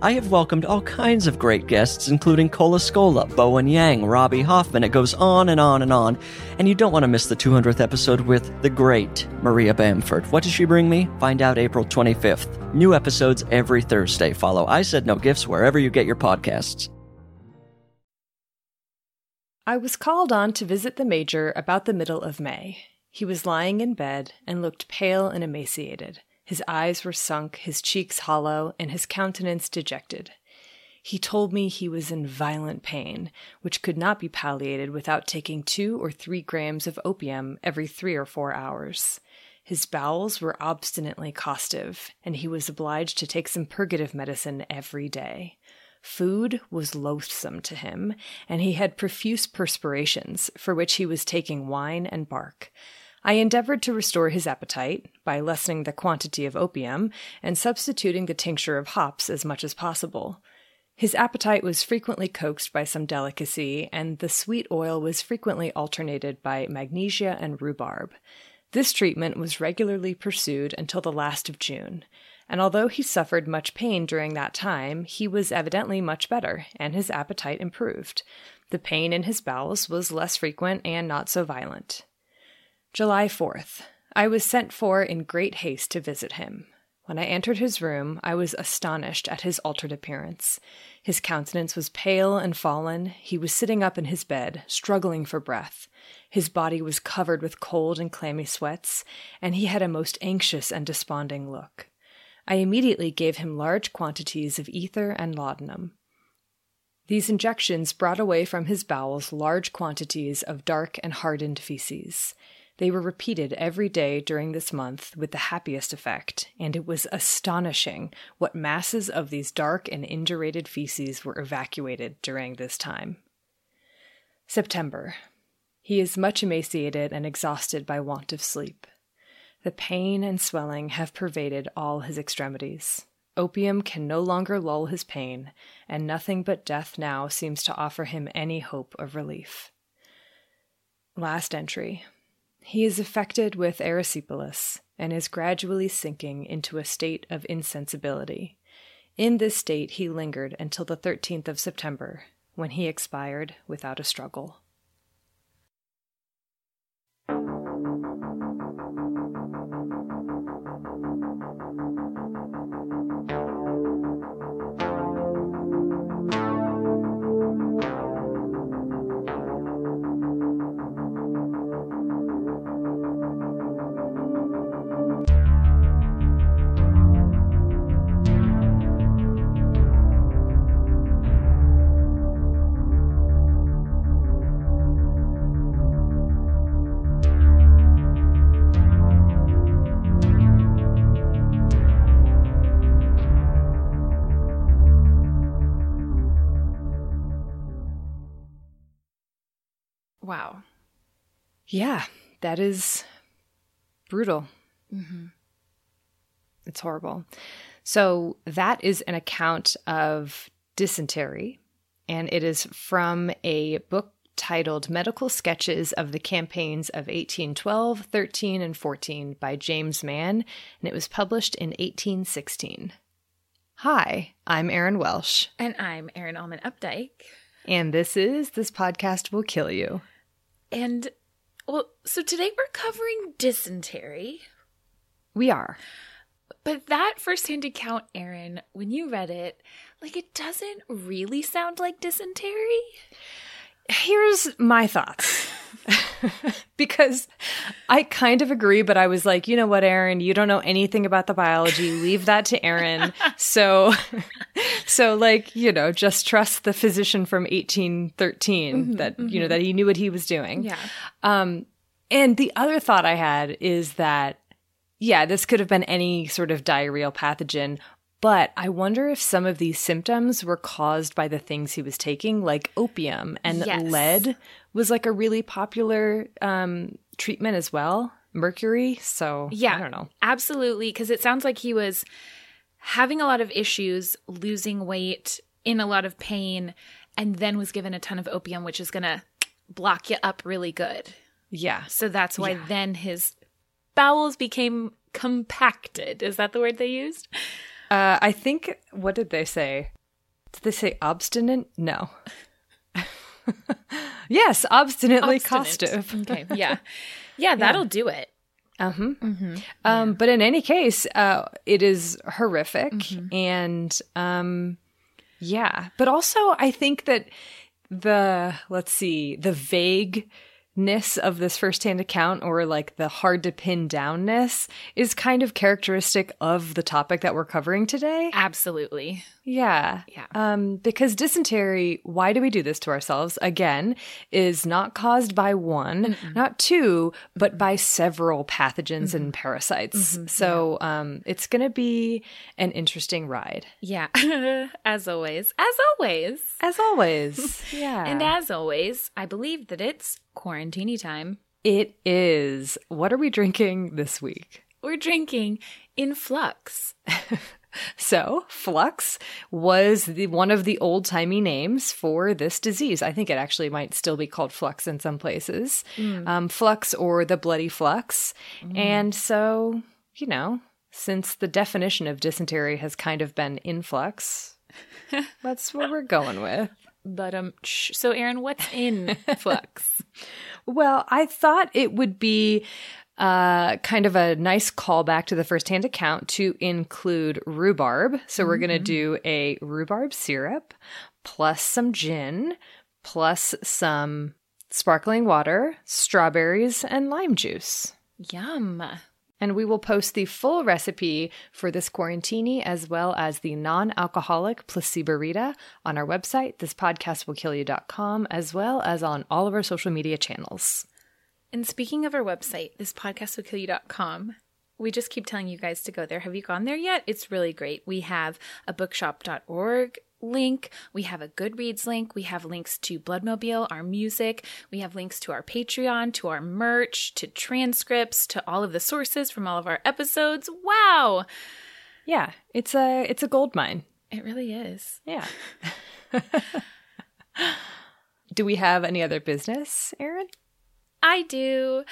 I have welcomed all kinds of great guests, including Cola Scola, Bowen Yang, Robbie Hoffman. It goes on and on and on. And you don't want to miss the 200th episode with the great Maria Bamford. What does she bring me? Find out April 25th. New episodes every Thursday. Follow I Said No Gifts wherever you get your podcasts. I was called on to visit the major about the middle of May. He was lying in bed and looked pale and emaciated. His eyes were sunk, his cheeks hollow, and his countenance dejected. He told me he was in violent pain, which could not be palliated without taking 2 or 3 grams of opium every 3 or 4 hours. His bowels were obstinately costive, and he was obliged to take some purgative medicine every day. Food was loathsome to him, and he had profuse perspirations, for which he was taking wine and bark. I endeavored to restore his appetite by lessening the quantity of opium and substituting the tincture of hops as much as possible. His appetite was frequently coaxed by some delicacy, and the sweet oil was frequently alternated by magnesia and rhubarb. This treatment was regularly pursued until the last of June, and although he suffered much pain during that time, he was evidently much better, and his appetite improved. The pain in his bowels was less frequent and not so violent. July 4th. I was sent for in great haste to visit him. When I entered his room, I was astonished at his altered appearance. His countenance was pale and fallen. He was sitting up in his bed, struggling for breath. His body was covered with cold and clammy sweats, and he had a most anxious and desponding look. I immediately gave him large quantities of ether and laudanum. These injections brought away from his bowels large quantities of dark and hardened feces. They were repeated every day during this month with the happiest effect, and it was astonishing what masses of these dark and indurated feces were evacuated during this time. September. He is much emaciated and exhausted by want of sleep. The pain and swelling have pervaded all his extremities. Opium can no longer lull his pain, and nothing but death now seems to offer him any hope of relief. Last entry. He is affected with erysipelas and is gradually sinking into a state of insensibility. In this state he lingered until the 13th of September, when he expired without a struggle. Wow. Yeah, that is brutal. Mm-hmm. It's horrible. So that is an account of dysentery, and it is from a book titled Medical Sketches of the Campaigns of 1812, 13, and 14 by James Mann, and it was published in 1816. Hi, I'm Erin Welsh. And I'm Erin Allmann Updyke. And this is This Podcast Will Kill You. And, well, so today we're covering dysentery. We are. But that first-hand account, Erin, when you read it, like, it doesn't really sound like dysentery. Here's my thoughts. Because I kind of agree, but I was like, you know what, Erin, you don't know anything about the biology. Leave that to Erin. So like, you know, just trust the physician from 1813 you know, that he knew what he was doing. Yeah. And the other thought I had is that, yeah, this could have been any sort of diarrheal pathogen. But I wonder if some of these symptoms were caused by the things he was taking, like opium and lead was like a really popular treatment as well. Mercury. So yeah, I don't know. Absolutely. Because it sounds like he was having a lot of issues, losing weight, in a lot of pain, and then was given a ton of opium, which is going to block you up really good. Yeah. So that's why then his bowels became compacted. Is that the word they used? I think, what did they say? Did they say obstinate? No. Yes, obstinately costive. Okay, yeah. Yeah, that'll do it. But in any case, it is horrific. And yeah, but also I think that the vague of this firsthand account, or like the hard to pin downness, is kind of characteristic of the topic that we're covering today. Absolutely. Yeah. Yeah. Because dysentery, why do we do this to ourselves? Again, is not caused by one, not two, but by several pathogens and parasites. So it's going to be an interesting ride. Yeah. As always. Yeah. And as always, I believe that it's quarantine time. It is. What are we drinking this week? We're drinking In Flux. So, flux was one of the old-timey names for this disease. I think it actually might still be called flux in some places. Flux, or the bloody flux. And so, you know, since the definition of dysentery has kind of been in flux, that's what we're going with. But so, Erin, what's in flux? Well, I thought it would be kind of a nice callback to the firsthand account to include rhubarb. So we're going to do a rhubarb syrup plus some gin plus some sparkling water, strawberries, and lime juice. Yum. And we will post the full recipe for this quarantini, as well as the non-alcoholic placebo-rita, on our website, thispodcastwillkillyou.com, as well as on all of our social media channels. And speaking of our website, thispodcastwillkillyou.com, we just keep telling you guys to go there. Have you gone there yet? It's really great. We have a bookshop.org link. We have a Goodreads link. We have links to Bloodmobile, our music. We have links to our Patreon, to our merch, to transcripts, to all of the sources from all of our episodes. Wow. Yeah, it's a gold mine. It really is. Yeah. Do we have any other business, Erin? I do.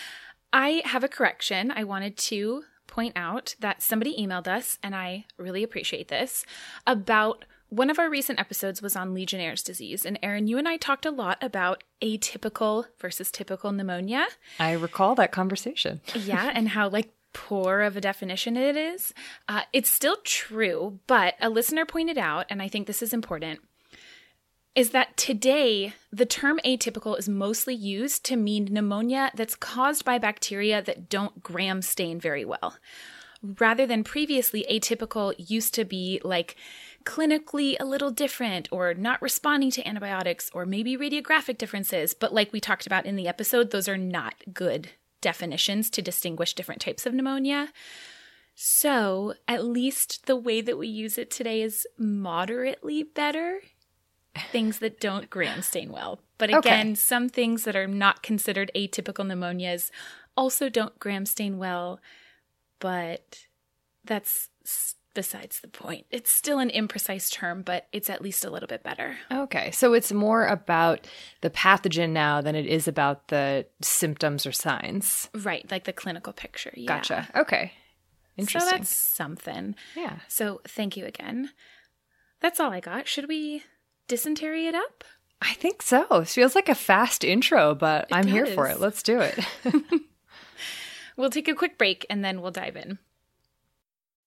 I have a correction. I wanted to point out that somebody emailed us, and I really appreciate this, about one of our recent episodes was on Legionnaire's disease, and Erin, you and I talked a lot about atypical versus typical pneumonia. I recall that conversation. Yeah, and how, like, poor of a definition it is. It's still true, but a listener pointed out, and I think this is important, is that today the term atypical is mostly used to mean pneumonia that's caused by bacteria that don't gram stain very well. Rather than previously, atypical used to be like clinically a little different, or not responding to antibiotics, or maybe radiographic differences. But like we talked about in the episode, those are not good definitions to distinguish different types of pneumonia. So at least the way that we use it today is moderately better. Things that don't gram stain well. But again, some things that are not considered atypical pneumonias also don't gram stain well. But that's besides the point. It's still an imprecise term, but it's at least a little bit better. Okay. So it's more about the pathogen now than it is about the symptoms or signs. Right. Like the clinical picture. Yeah. Gotcha. Okay. Interesting. So that's something. Yeah. So thank you again. That's all I got. Should we dysentery it up? I think so. It feels like a fast intro, but I'm here for it. Let's do it. We'll take a quick break and then we'll dive in.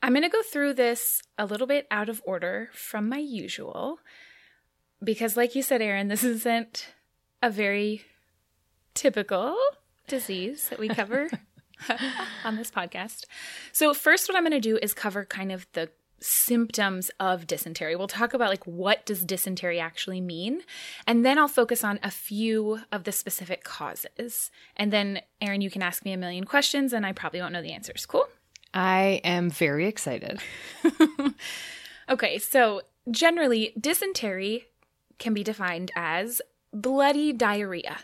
I'm going to go through this a little bit out of order from my usual, because like you said, Erin, this isn't a very typical disease that we cover on this podcast. So first, what I'm going to do is cover kind of the symptoms of dysentery. We'll talk about like what does dysentery actually mean, and then I'll focus on a few of the specific causes. And then, Erin, you can ask me a million questions, and I probably won't know the answers. Cool? I am very excited. Okay, so generally, dysentery can be defined as bloody diarrhea.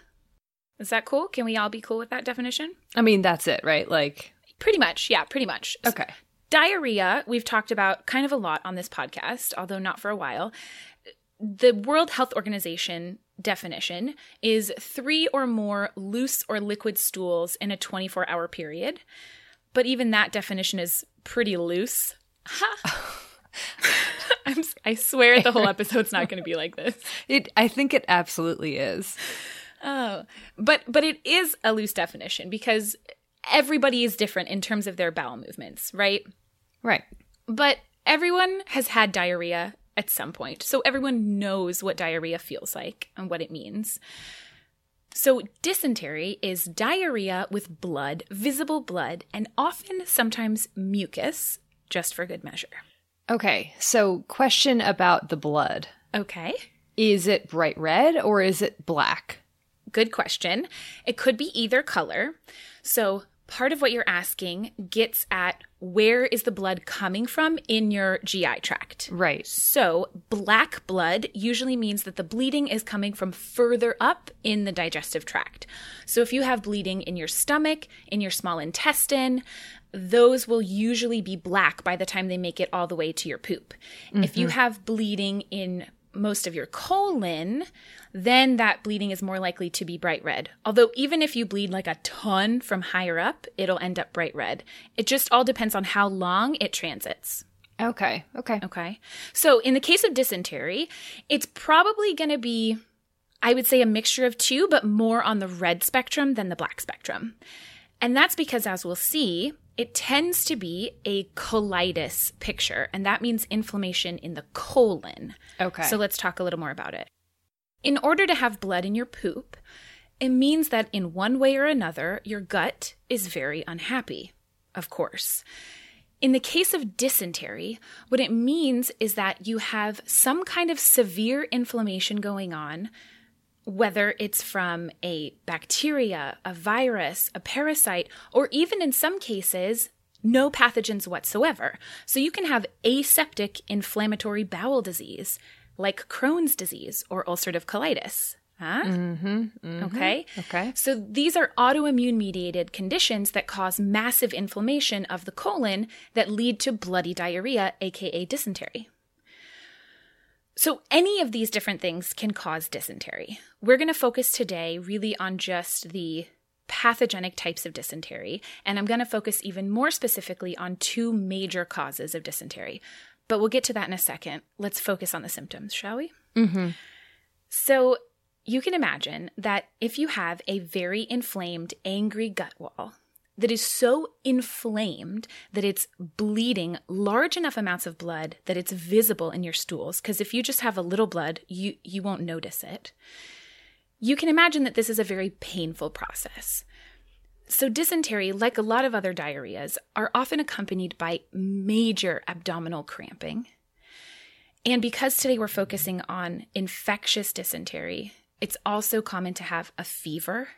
Is that cool? Can we all be cool with that definition? I mean, that's it, right? Like, pretty much. Yeah, pretty much. Okay. So, diarrhea, we've talked about kind of a lot on this podcast, although not for a while. The World Health Organization definition is 3 or more loose or liquid stools in a 24-hour period. But even that definition is pretty loose. Ha! I swear the whole episode's not going to be like this. I think it absolutely is. Oh, but it is a loose definition because everybody is different in terms of their bowel movements, right? Right. But everyone has had diarrhea at some point. So everyone knows what diarrhea feels like and what it means. So dysentery is diarrhea with blood, visible blood, and often sometimes mucus, just for good measure. Okay. So question about the blood. Okay. Is it bright red or is it black? Good question. It could be either color. So part of what you're asking gets at where is the blood coming from in your GI tract. Right. So black blood usually means that the bleeding is coming from further up in the digestive tract. So if you have bleeding in your stomach, in your small intestine, those will usually be black by the time they make it all the way to your poop. Mm-hmm. If you have bleeding in most of your colon, then that bleeding is more likely to be bright red. Although even if you bleed like a ton from higher up, it'll end up bright red. It just all depends on how long it transits. Okay. Okay. Okay. So in the case of dysentery, it's probably going to be, I would say, a mixture of two, but more on the red spectrum than the black spectrum. And that's because, as we'll see, it tends to be a colitis picture, and that means inflammation in the colon. Okay. So let's talk a little more about it. In order to have blood in your poop, it means that in one way or another, your gut is very unhappy, of course. In the case of dysentery, what it means is that you have some kind of severe inflammation going on whether it's from a bacteria, a virus, a parasite, or even in some cases, no pathogens whatsoever. So you can have aseptic inflammatory bowel disease, like Crohn's disease or ulcerative colitis. Huh? Okay. So these are autoimmune-mediated conditions that cause massive inflammation of the colon that lead to bloody diarrhea, aka dysentery. So any of these different things can cause dysentery. We're going to focus today really on just the pathogenic types of dysentery, and I'm going to focus even more specifically on two major causes of dysentery. But we'll get to that in a second. Let's focus on the symptoms, shall we? Mm-hmm. So you can imagine that if you have a very inflamed, angry gut wall that is so inflamed that it's bleeding large enough amounts of blood that it's visible in your stools, because if you just have a little blood, you won't notice it, you can imagine that this is a very painful process. So dysentery, like a lot of other diarrheas, are often accompanied by major abdominal cramping. And because today we're focusing on infectious dysentery, it's also common to have a fever,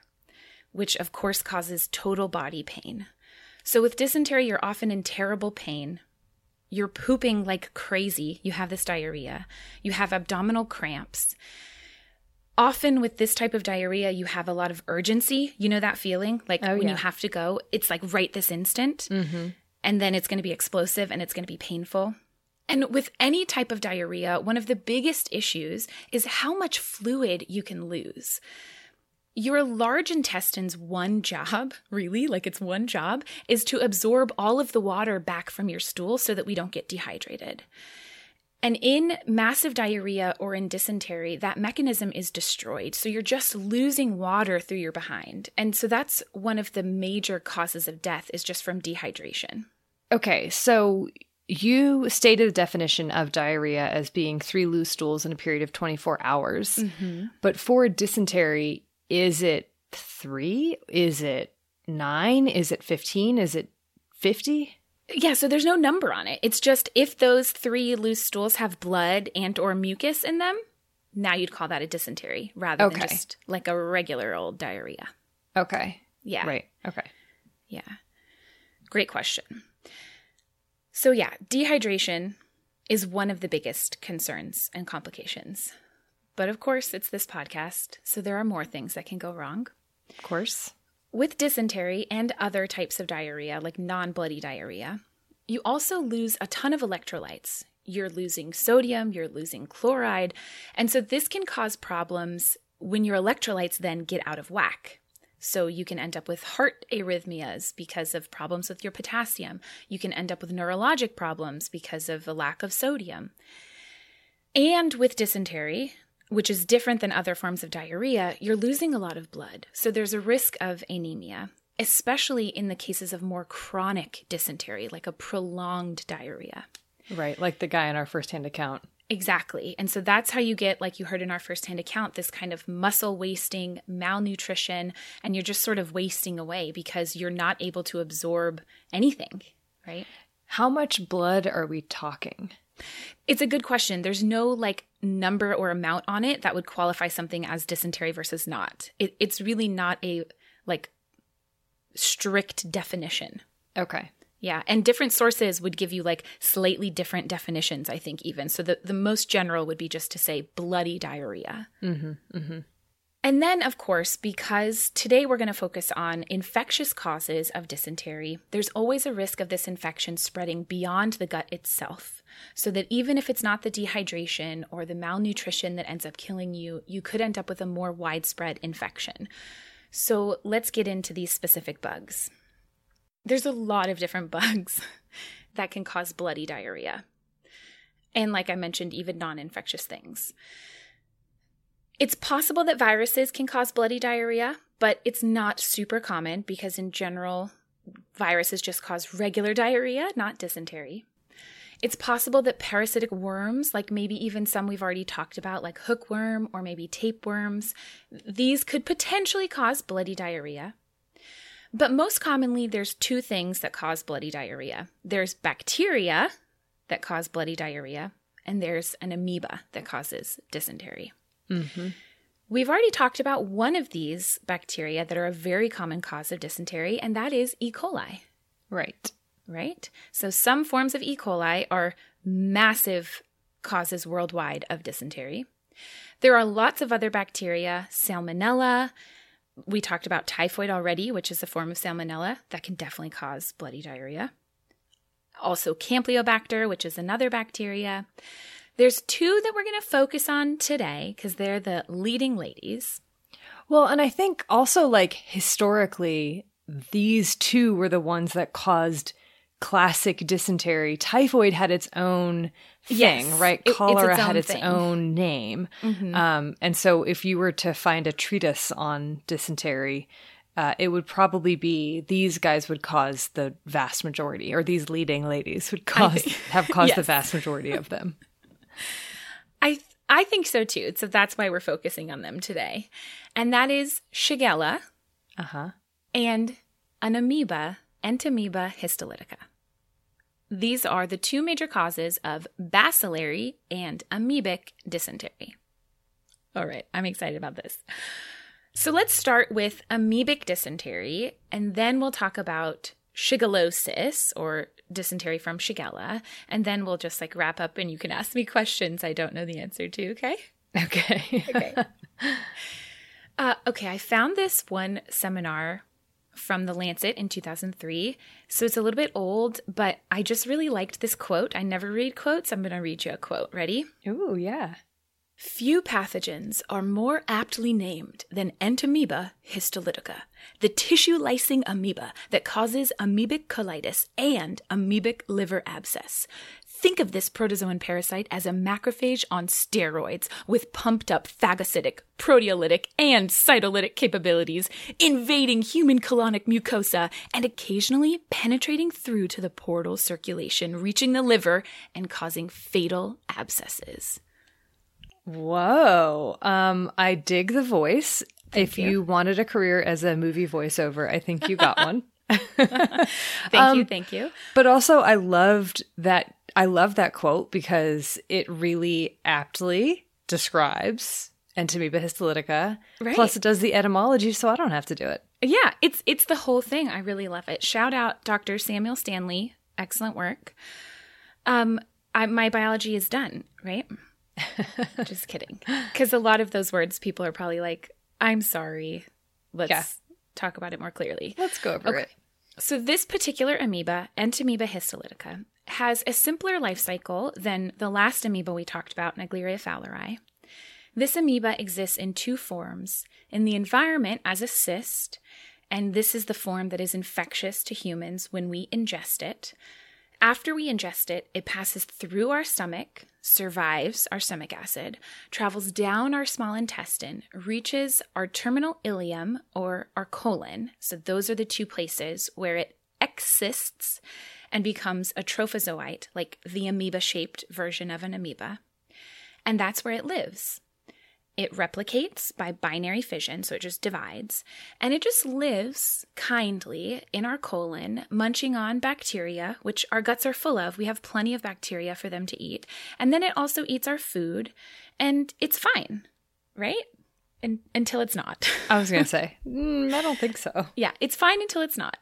which of course causes total body pain. So with dysentery, you're often in terrible pain. You're pooping like crazy. You have this diarrhea. You have abdominal cramps. Often with this type of diarrhea, you have a lot of urgency. You know that feeling? Like when you have to go, it's like right this instant. Mm-hmm. And then it's going to be explosive and it's going to be painful. And with any type of diarrhea, one of the biggest issues is how much fluid you can lose. Your large intestine's one job, really, like it's one job, is to absorb all of the water back from your stool so that we don't get dehydrated. And in massive diarrhea or in dysentery, that mechanism is destroyed. So you're just losing water through your behind. And so that's one of the major causes of death, is just from dehydration. Okay, so you stated a definition of diarrhea as being 3 loose stools in a period of 24 hours. Mm-hmm. But for dysentery, is it 3? Is it 9? Is it 15? Is it 50? Yeah, so there's no number on it. It's just if those 3 loose stools have blood and or mucus in them, now you'd call that a dysentery rather than just like a regular old diarrhea. Okay. Yeah. Right. Okay. Yeah. Great question. So yeah, dehydration is one of the biggest concerns and complications. But of course, it's this podcast, so there are more things that can go wrong. Of course. With dysentery and other types of diarrhea, like non-bloody diarrhea, you also lose a ton of electrolytes. You're losing sodium, you're losing chloride, and so this can cause problems when your electrolytes then get out of whack. So you can end up with heart arrhythmias because of problems with your potassium. You can end up with neurologic problems because of the lack of sodium. And with dysentery, which is different than other forms of diarrhea, you're losing a lot of blood. So there's a risk of anemia, especially in the cases of more chronic dysentery, like a prolonged diarrhea. Right, like the guy in our first-hand account. Exactly. And so that's how you get, like you heard in our first-hand account, this kind of muscle wasting, malnutrition, and you're just sort of wasting away because you're not able to absorb anything, right? How much blood are we talking? It's a good question. There's no like number or amount on it that would qualify something as dysentery versus not. It's really not a like strict definition. Okay. Yeah, and different sources would give you like slightly different definitions, I think, even. So the most general would be just to say bloody diarrhea. Mm-hmm, mm-hmm. And then, of course, because today we're going to focus on infectious causes of dysentery, there's always a risk of this infection spreading beyond the gut itself. So that even if it's not the dehydration or the malnutrition that ends up killing you, you could end up with a more widespread infection. So let's get into these specific bugs. There's a lot of different bugs that can cause bloody diarrhea. And like I mentioned, even non-infectious things. It's possible that viruses can cause bloody diarrhea, but it's not super common because in general, viruses just cause regular diarrhea, not dysentery. It's possible that parasitic worms, like maybe even some we've already talked about, like hookworm or maybe tapeworms, these could potentially cause bloody diarrhea. But most commonly, there's 2 things that cause bloody diarrhea. There's bacteria that cause bloody diarrhea, and there's an amoeba that causes dysentery. Mm-hmm. We've already talked about one of these bacteria that are a very common cause of dysentery, and that is E. coli. Right? So some forms of E. coli are massive causes worldwide of dysentery. There are lots of other bacteria, salmonella. We talked about typhoid already, which is a form of salmonella that can definitely cause bloody diarrhea. Also Campylobacter, which is another bacteria. There's two that we're going to focus on today because they're the leading ladies. Well, and I think also like historically, these two were the ones that caused classic dysentery. Typhoid had its own thing, yes, right? Cholera had its own name. Mm-hmm. And so if you were to find a treatise on dysentery, it would probably be these guys would cause the vast majority, or these leading ladies would have caused yes, the vast majority of them. I think so too. So that's why we're focusing on them today. And that is Shigella and an amoeba, Entamoeba histolytica. These are the two major causes of bacillary and amoebic dysentery. All right, I'm excited about this. So let's start with amoebic dysentery, and then we'll talk about shigellosis, or dysentery from Shigella, and then we'll just like wrap up and you can ask me questions I don't know the answer to, okay? Okay. Okay, I found this one seminar from The Lancet in 2003, so it's a little bit old, but I just really liked this quote. I never read quotes. I'm going to read you a quote. Ready? Ooh, yeah. Few pathogens are more aptly named than Entamoeba histolytica, the tissue-lysing amoeba that causes amoebic colitis and amoebic liver abscess. Think of this protozoan parasite as a macrophage on steroids with pumped-up phagocytic, proteolytic, and cytolytic capabilities, invading human colonic mucosa and occasionally penetrating through to the portal circulation, reaching the liver and causing fatal abscesses. Whoa. I dig the voice. If you wanted a career as a movie voiceover, I think you got one. Thank you. But also I love that quote because it really aptly describes Entamoeba histolytica. Right. Plus it does the etymology, so I don't have to do it. Yeah, it's the whole thing. I really love it. Shout out Dr. Samuel Stanley. Excellent work. My biology is done, right? Just kidding. Because a lot of those words, people are probably like, I'm sorry. Let's talk about it more clearly. Let's go over it. So this particular amoeba, Entamoeba histolytica, has a simpler life cycle than the last amoeba we talked about, Naegleria fowleri. This amoeba exists in two forms. In the environment as a cyst, and this is the form that is infectious to humans when we ingest it. After we ingest it, it passes through our stomach, survives our stomach acid, travels down our small intestine, reaches our terminal ileum or our colon. So those are the two places where it excists and becomes a trophozoite, like the amoeba-shaped version of an amoeba. And that's where it lives. It replicates by binary fission, so it just divides, and it just lives kindly in our colon, munching on bacteria, which our guts are full of. We have plenty of bacteria for them to eat. And then it also eats our food, and it's fine, right? And until it's not. I was going to say, I don't think so. Yeah, it's fine until it's not,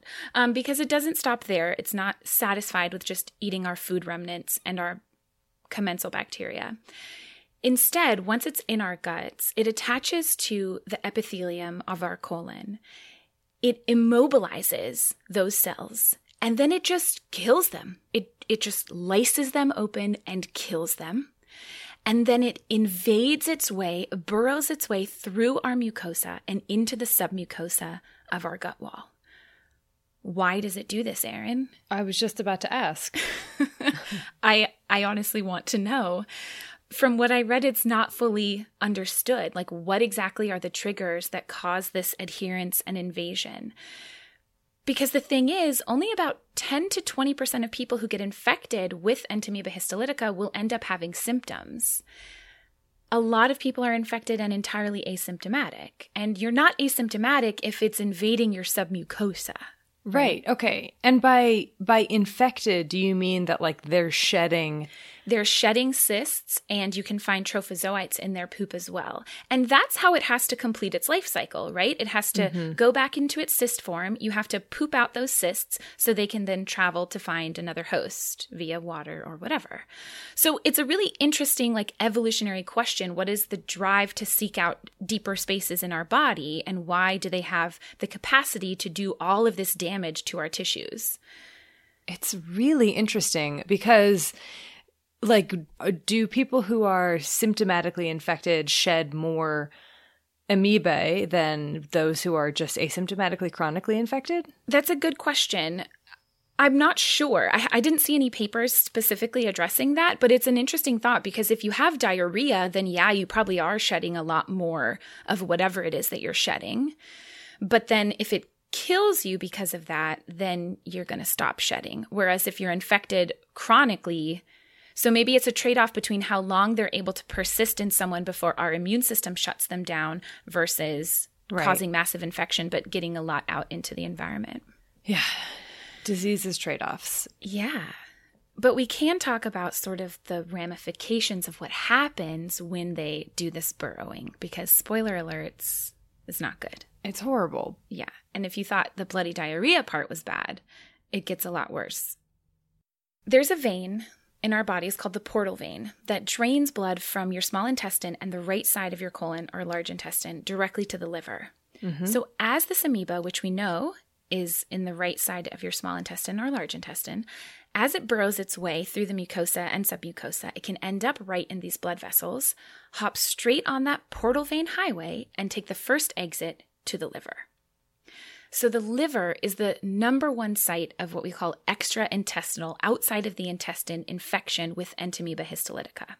because it doesn't stop there. It's not satisfied with just eating our food remnants and our commensal bacteria. Instead, once it's in our guts, it attaches to the epithelium of our colon. It immobilizes those cells, and then it just kills them. It just lyses them open and kills them. And then it invades its way, burrows its way through our mucosa and into the submucosa of our gut wall. Why does it do this, Erin? I was just about to ask. I honestly want to know. From what I read, it's not fully understood. Like, what exactly are the triggers that cause this adherence and invasion? Because the thing is, only about 10 to 20% of people who get infected with Entamoeba histolytica will end up having symptoms. A lot of people are infected and entirely asymptomatic. And you're not asymptomatic if it's invading your submucosa, Right. Okay. And by infected, do you mean that like they're shedding? They're shedding cysts, and you can find trophozoites in their poop as well. And that's how it has to complete its life cycle, right? It has to go back into its cyst form. You have to poop out those cysts so they can then travel to find another host via water or whatever. So it's a really interesting like evolutionary question. What is the drive to seek out deeper spaces in our body, and why do they have the capacity to do all of this damage to our tissues? It's really interesting because like, do people who are symptomatically infected shed more amoebae than those who are just asymptomatically chronically infected? That's a good question. I'm not sure. I didn't see any papers specifically addressing that, but it's an interesting thought because if you have diarrhea, then yeah, you probably are shedding a lot more of whatever it is that you're shedding. But then if it kills you because of that, then you're going to stop shedding. Whereas if you're infected chronically, so maybe it's a trade-off between how long they're able to persist in someone before our immune system shuts them down versus causing massive infection but getting a lot out into the environment. Yeah. Diseases trade-offs. Yeah. But we can talk about sort of the ramifications of what happens when they do this burrowing because, spoiler alerts, it's not good. It's horrible. Yeah. And if you thought the bloody diarrhea part was bad, it gets a lot worse. There's a vein in our bodies called the portal vein that drains blood from your small intestine and the right side of your colon or large intestine directly to the liver. Mm-hmm. So as this amoeba, which we know is in the right side of your small intestine or large intestine, as it burrows its way through the mucosa and submucosa, it can end up right in these blood vessels, hop straight on that portal vein highway, and take the first exit to the liver. So the liver is the number one site of what we call extraintestinal, outside of the intestine, infection with Entamoeba histolytica.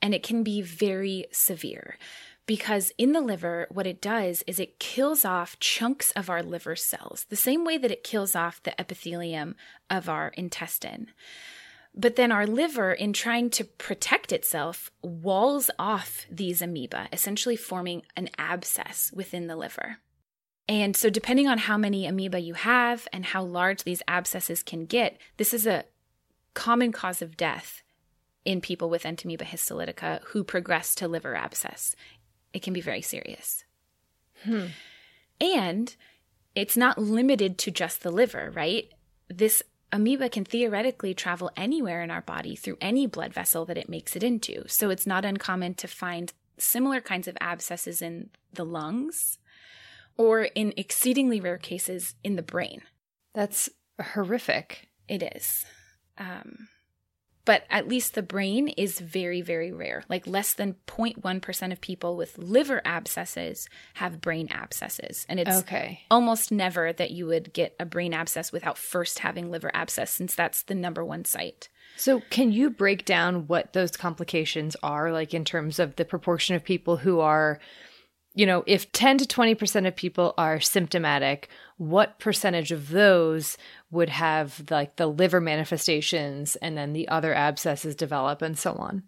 And it can be very severe because in the liver, what it does is it kills off chunks of our liver cells, the same way that it kills off the epithelium of our intestine. But then our liver, in trying to protect itself, walls off these amoeba, essentially forming an abscess within the liver. And so depending on how many amoeba you have and how large these abscesses can get, this is a common cause of death in people with Entamoeba histolytica who progress to liver abscess. It can be very serious. And it's not limited to just the liver, right? This amoeba can theoretically travel anywhere in our body through any blood vessel that it makes it into. So it's not uncommon to find similar kinds of abscesses in the lungs, or in exceedingly rare cases, in the brain. That's horrific. It is. But at least the brain is very, very rare. Like less than 0.1% of people with liver abscesses have brain abscesses. And it's almost never that you would get a brain abscess without first having liver abscess, since that's the number one site. So can you break down what those complications are, like in terms of the proportion of people who are, you know, if 10 to 20% of people are symptomatic, what percentage of those would have like the liver manifestations and then the other abscesses develop and so on?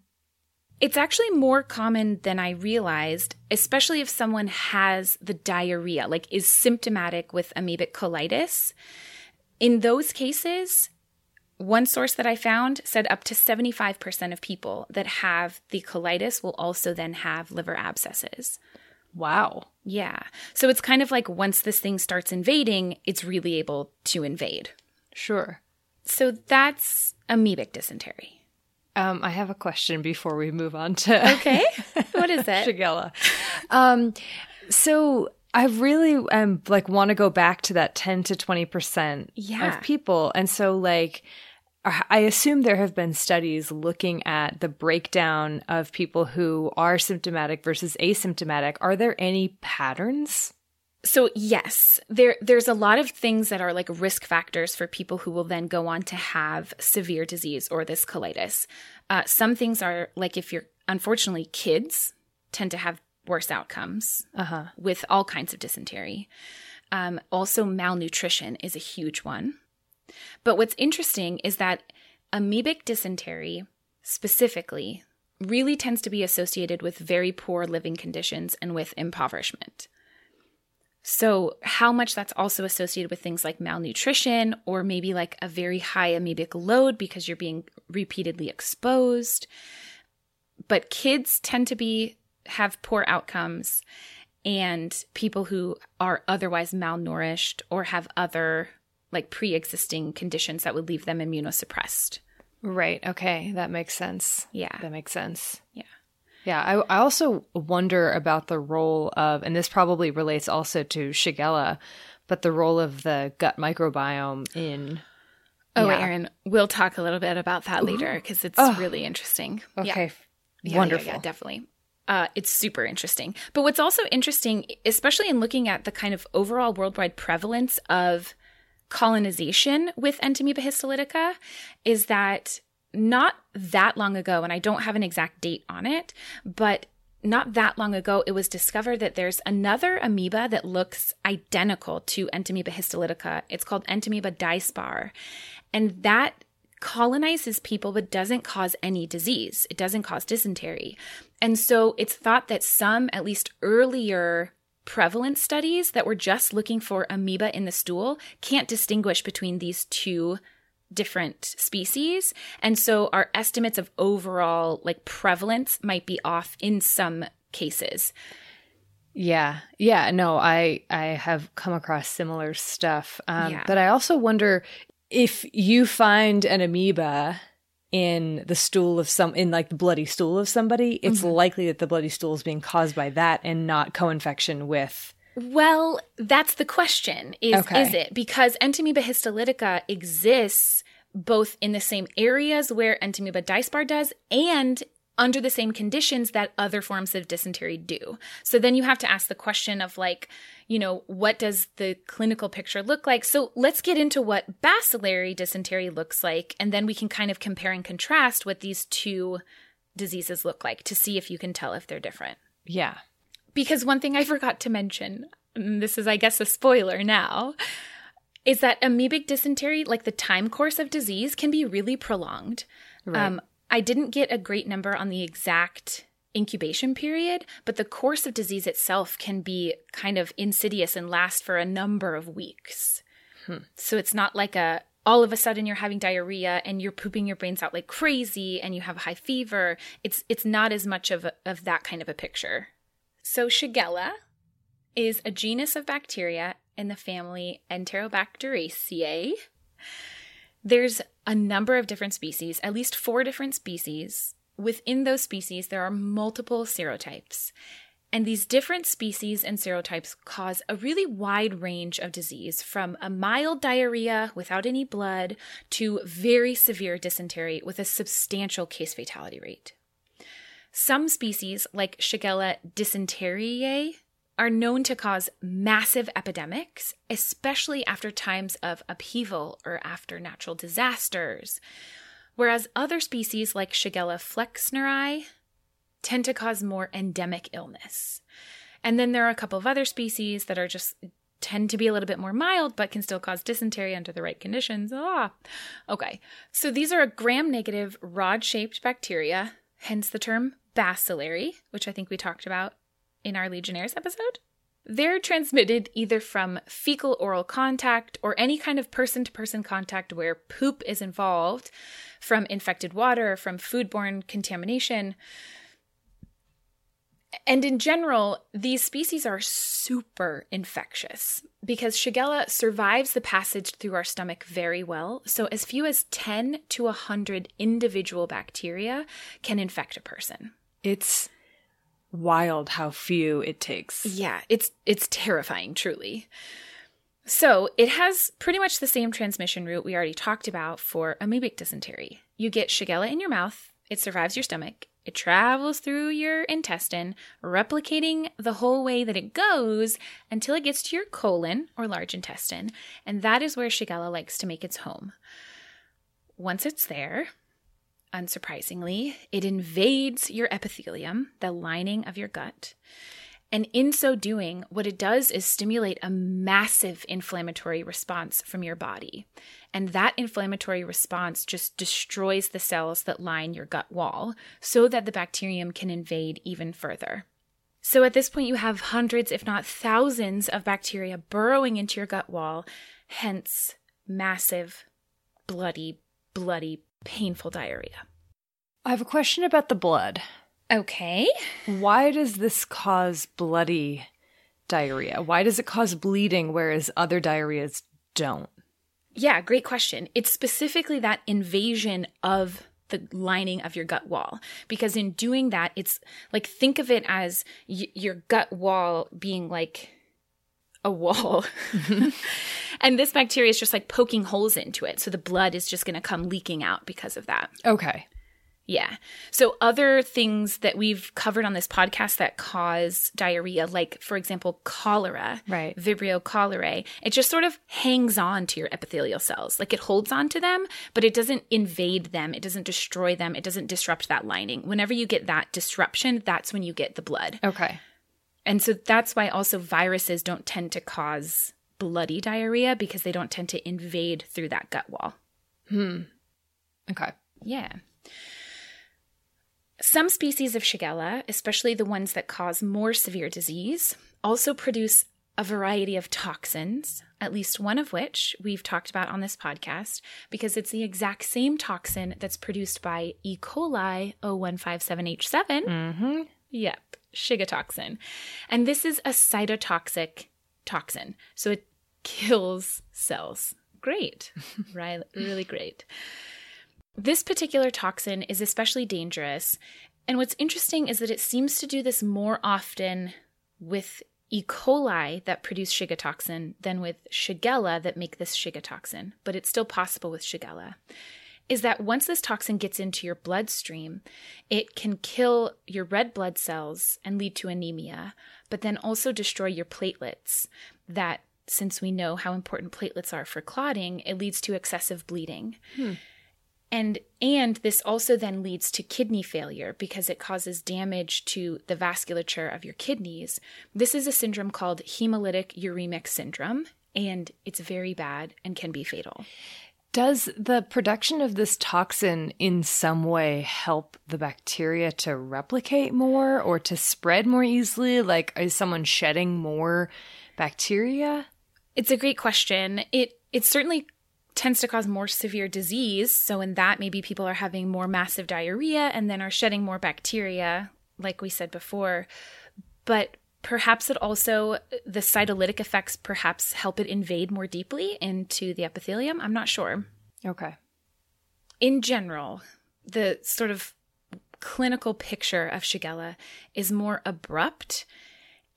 It's actually more common than I realized, especially if someone has the diarrhea, like is symptomatic with amoebic colitis. In those cases, one source that I found said up to 75% of people that have the colitis will also then have liver abscesses. Wow. Yeah. So it's kind of like once this thing starts invading, it's really able to invade. Sure. So that's amoebic dysentery. I have a question before we move on to what is it? Shigella. So I really like want to go back to that 10 to 20% of people. And so like I assume there have been studies looking at the breakdown of people who are symptomatic versus asymptomatic. Are there any patterns? So yes, there's a lot of things that are like risk factors for people who will then go on to have severe disease or this colitis. Some things are like if you're – unfortunately, kids tend to have worse outcomes with all kinds of dysentery. Also, malnutrition is a huge one. But what's interesting is that amoebic dysentery specifically really tends to be associated with very poor living conditions and with impoverishment. So how much that's also associated with things like malnutrition or maybe like a very high amoebic load because you're being repeatedly exposed. But kids tend to have poor outcomes, and people who are otherwise malnourished or have other like pre-existing conditions that would leave them immunosuppressed. Right. Okay. That makes sense. Yeah. That makes sense. Yeah. Yeah. I also wonder about the role of, and this probably relates also to Shigella, but the role of the gut microbiome in... Oh, yeah. Erin, we'll talk a little bit about that later because it's really interesting. Okay. Yeah. Wonderful. Yeah, definitely. It's super interesting. But what's also interesting, especially in looking at the kind of overall worldwide prevalence of colonization with Entamoeba histolytica, is that not that long ago, and I don't have an exact date on it, but not that long ago, it was discovered that there's another amoeba that looks identical to Entamoeba histolytica. It's called Entamoeba dispar. And that colonizes people but doesn't cause any disease. It doesn't cause dysentery. And so it's thought that some, at least earlier prevalence studies that were just looking for amoeba in the stool, can't distinguish between these two different species, and so our estimates of overall like prevalence might be off in some cases. No, I have come across similar stuff, but I also wonder if you find an amoeba in the stool of the bloody stool of somebody, it's likely that the bloody stool is being caused by that and not co-infection with... Well, that's the question, is it? Because Entamoeba histolytica exists both in the same areas where Entamoeba dispar does and under the same conditions that other forms of dysentery do. So then you have to ask the question of like, you know, what does the clinical picture look like? So let's get into what bacillary dysentery looks like, and then we can kind of compare and contrast what these two diseases look like to see if you can tell if they're different. Yeah. Because one thing I forgot to mention, and this is, I guess, a spoiler now, is that amoebic dysentery, like the time course of disease, can be really prolonged. Right. I didn't get a great number on the exact incubation period, but the course of disease itself can be kind of insidious and last for a number of weeks. So it's not like all of a sudden you're having diarrhea and you're pooping your brains out like crazy and you have a high fever. It's not as much of that kind of a picture. So Shigella is a genus of bacteria in the family Enterobacteriaceae. There's a number of different species, at least 4 different species. Within those species, there are multiple serotypes. And these different species and serotypes cause a really wide range of disease, from a mild diarrhea without any blood to very severe dysentery with a substantial case fatality rate. Some species, like Shigella dysenteriae, are known to cause massive epidemics, especially after times of upheaval or after natural disasters, whereas other species, like Shigella flexneri, tend to cause more endemic illness. And then there are a couple of other species that are just tend to be a little bit more mild, but can still cause dysentery under the right conditions. Okay, so these are a gram-negative, rod-shaped bacteria, hence the term bacillary, which I think we talked about in our Legionnaires episode. They're transmitted either from fecal-oral contact or any kind of person-to-person contact where poop is involved, from infected water, from foodborne contamination. And in general, these species are super infectious because Shigella survives the passage through our stomach very well. So as few as 10 to 100 individual bacteria can infect a person. It's wild how few it takes. Yeah, it's terrifying, truly. So it has pretty much the same transmission route we already talked about for amoebic dysentery. You get Shigella in your mouth, it survives your stomach. It travels through your intestine, replicating the whole way that it goes until it gets to your colon or large intestine, and that is where Shigella likes to make its home. Once it's there, unsurprisingly, it invades your epithelium, the lining of your gut, and in so doing, what it does is stimulate a massive inflammatory response from your body. And that inflammatory response just destroys the cells that line your gut wall so that the bacterium can invade even further. So at this point, you have hundreds, if not thousands, of bacteria burrowing into your gut wall, hence massive, bloody, painful diarrhea. I have a question about the blood. Okay. Why does this cause bloody diarrhea? Why does it cause bleeding, whereas other diarrheas don't? Yeah, great question. It's specifically that invasion of the lining of your gut wall, because in doing that, it's like, think of it as your gut wall being like a wall. And this bacteria is just like poking holes into it. So the blood is just going to come leaking out because of that. Okay. Yeah. So other things that we've covered on this podcast that cause diarrhea, like, for example, cholera, right, Vibrio cholerae, it just sort of hangs on to your epithelial cells. Like, it holds on to them, but it doesn't invade them. It doesn't destroy them. It doesn't disrupt that lining. Whenever you get that disruption, that's when you get the blood. Okay. And so that's why also viruses don't tend to cause bloody diarrhea, because they don't tend to invade through that gut wall. Hmm. Okay. Yeah. Some species of Shigella, especially the ones that cause more severe disease, also produce a variety of toxins, at least one of which we've talked about on this podcast, because it's the exact same toxin that's produced by E. coli O157:H7. Mm-hmm. Yep, Shiga toxin. And this is a cytotoxic toxin, so it kills cells. Great. Right? Really great. This particular toxin is especially dangerous, and what's interesting is that it seems to do this more often with E. coli that produce Shiga toxin than with Shigella that make this Shiga toxin, but it's still possible with Shigella, is that once this toxin gets into your bloodstream, it can kill your red blood cells and lead to anemia, but then also destroy your platelets. That, since we know how important platelets are for clotting, it leads to excessive bleeding. Hmm. And this also then leads to kidney failure because it causes damage to the vasculature of your kidneys. This is a syndrome called hemolytic uremic syndrome, and it's very bad and can be fatal. Does the production of this toxin in some way help the bacteria to replicate more or to spread more easily? Like, is someone shedding more bacteria? It's a great question. It certainly tends to cause more severe disease. So in that, maybe people are having more massive diarrhea and then are shedding more bacteria, like we said before. But perhaps it also, the cytolytic effects perhaps help it invade more deeply into the epithelium. I'm not sure. Okay. In general, the sort of clinical picture of Shigella is more abrupt,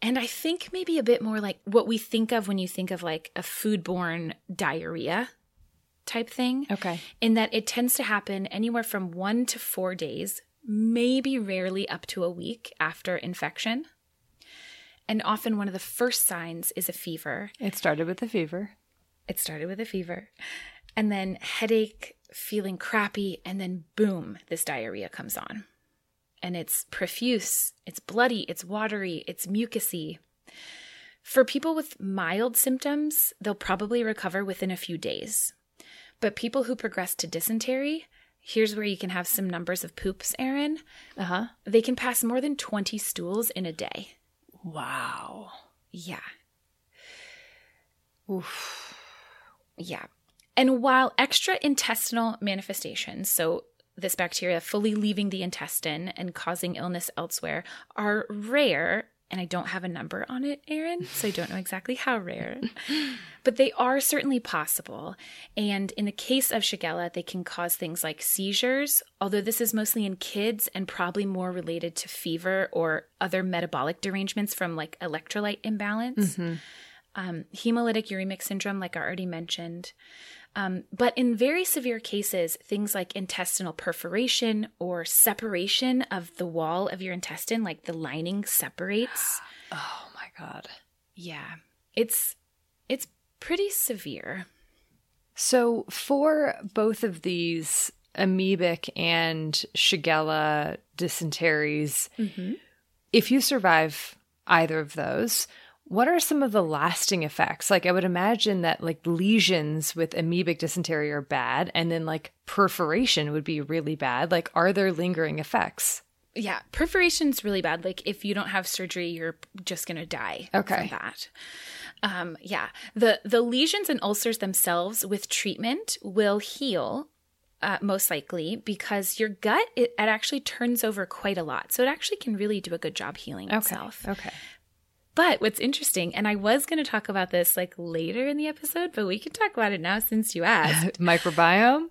and I think maybe a bit more like what we think of when you think of like a foodborne diarrhea type thing. Okay. In that it tends to happen anywhere from 1 to 4 days, maybe rarely up to a week after infection. And often one of the first signs is a fever. It started with a fever. And then headache, feeling crappy, and then boom, this diarrhea comes on. And it's profuse, it's bloody, it's watery, it's mucousy. For people with mild symptoms, they'll probably recover within a few days. But people who progress to dysentery, here's where you can have some numbers of poops, Erin. Uh-huh. They can pass more than 20 stools in a day. Wow. Yeah. Oof. Yeah. And while extra intestinal manifestations, so this bacteria fully leaving the intestine and causing illness elsewhere, are rare, and I don't have a number on it, Erin, so I don't know exactly how rare, but they are certainly possible. And in the case of Shigella, they can cause things like seizures, although this is mostly in kids and probably more related to fever or other metabolic derangements from like electrolyte imbalance, mm-hmm. Hemolytic uremic syndrome, like I already mentioned. But in very severe cases, things like intestinal perforation or separation of the wall of your intestine, like the lining separates. Oh, my God. Yeah. It's pretty severe. So for both of these amoebic and Shigella dysenteries, mm-hmm. if you survive either of those, what are some of the lasting effects? Like, I would imagine that like lesions with amoebic dysentery are bad, and then like perforation would be really bad. Like, are there lingering effects? Yeah, perforation's really bad. Like, if you don't have surgery, you're just going to die from that. Yeah. The lesions and ulcers themselves with treatment will heal, most likely, because your gut, it actually turns over quite a lot. So it actually can really do a good job healing itself. Okay. But what's interesting, and I was going to talk about this like later in the episode, but we can talk about it now since you asked. Microbiome?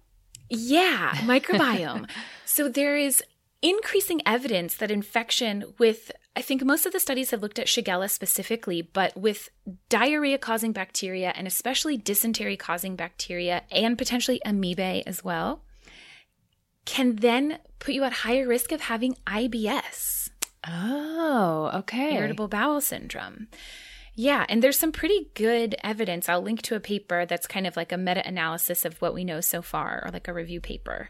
Yeah, microbiome. So there is increasing evidence that infection with, I think most of the studies have looked at Shigella specifically, but with diarrhea-causing bacteria and especially dysentery-causing bacteria and potentially amoebae as well, can then put you at higher risk of having IBS. Oh, okay. Irritable bowel syndrome. Yeah, and there's some pretty good evidence. I'll link to a paper that's kind of like a meta-analysis of what we know so far, or like a review paper.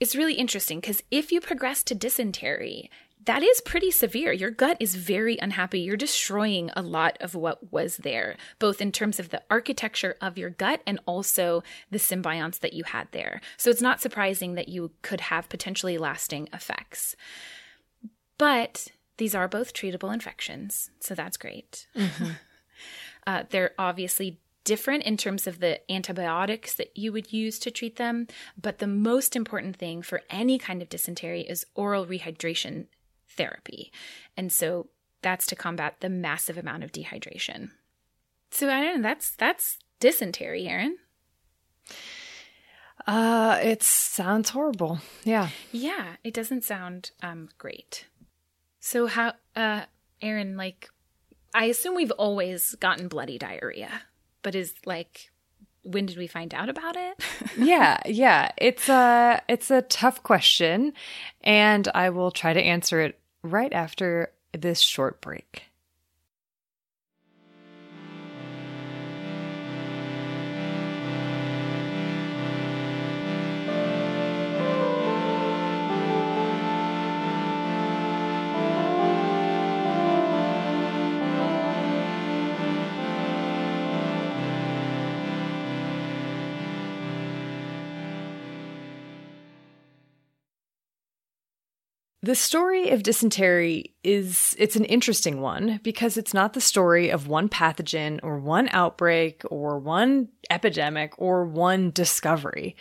It's really interesting because if you progress to dysentery, that is pretty severe. Your gut is very unhappy. You're destroying a lot of what was there, both in terms of the architecture of your gut and also the symbionts that you had there. So it's not surprising that you could have potentially lasting effects. But these are both treatable infections, so that's great. Mm-hmm. They're obviously different in terms of the antibiotics that you would use to treat them, but the most important thing for any kind of dysentery is oral rehydration therapy. And so that's to combat the massive amount of dehydration. So I don't know, that's dysentery, Erin. It sounds horrible. Yeah. Yeah, it doesn't sound great. So how, Erin, like, I assume we've always gotten bloody diarrhea, but when did we find out about it? Yeah. It's a tough question, and I will try to answer it right after this short break. The story of dysentery it's an interesting one because it's not the story of one pathogen or one outbreak or one epidemic or one discovery,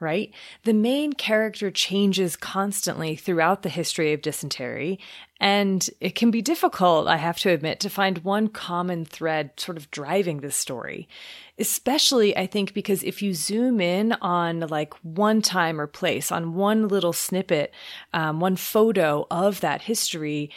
right? The main character changes constantly throughout the history of dysentery, and it can be difficult, I have to admit, to find one common thread sort of driving this story. Especially, I think, because if you zoom in on like one time or place, on one little snippet, one photo of that history,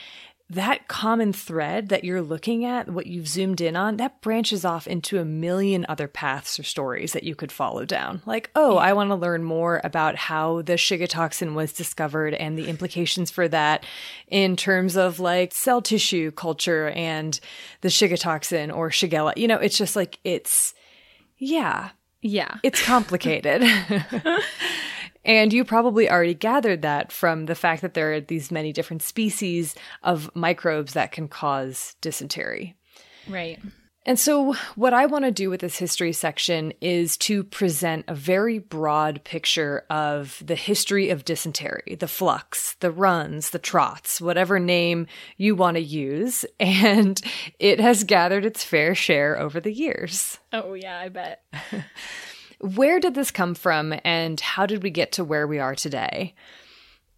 that common thread that you're looking at, what you've zoomed in on, that branches off into a million other paths or stories that you could follow down. Like, oh, I want to learn more about how the Shiga toxin was discovered and the implications for that in terms of like cell tissue culture and the Shiga toxin or Shigella. You know, it's just like it's... Yeah. It's complicated. And you probably already gathered that from the fact that there are these many different species of microbes that can cause dysentery. Right. And so what I want to do with this history section is to present a very broad picture of the history of dysentery, the flux, the runs, the trots, whatever name you want to use. And it has gathered its fair share over the years. Oh, yeah, I bet. Where did this come from, and how did we get to where we are today?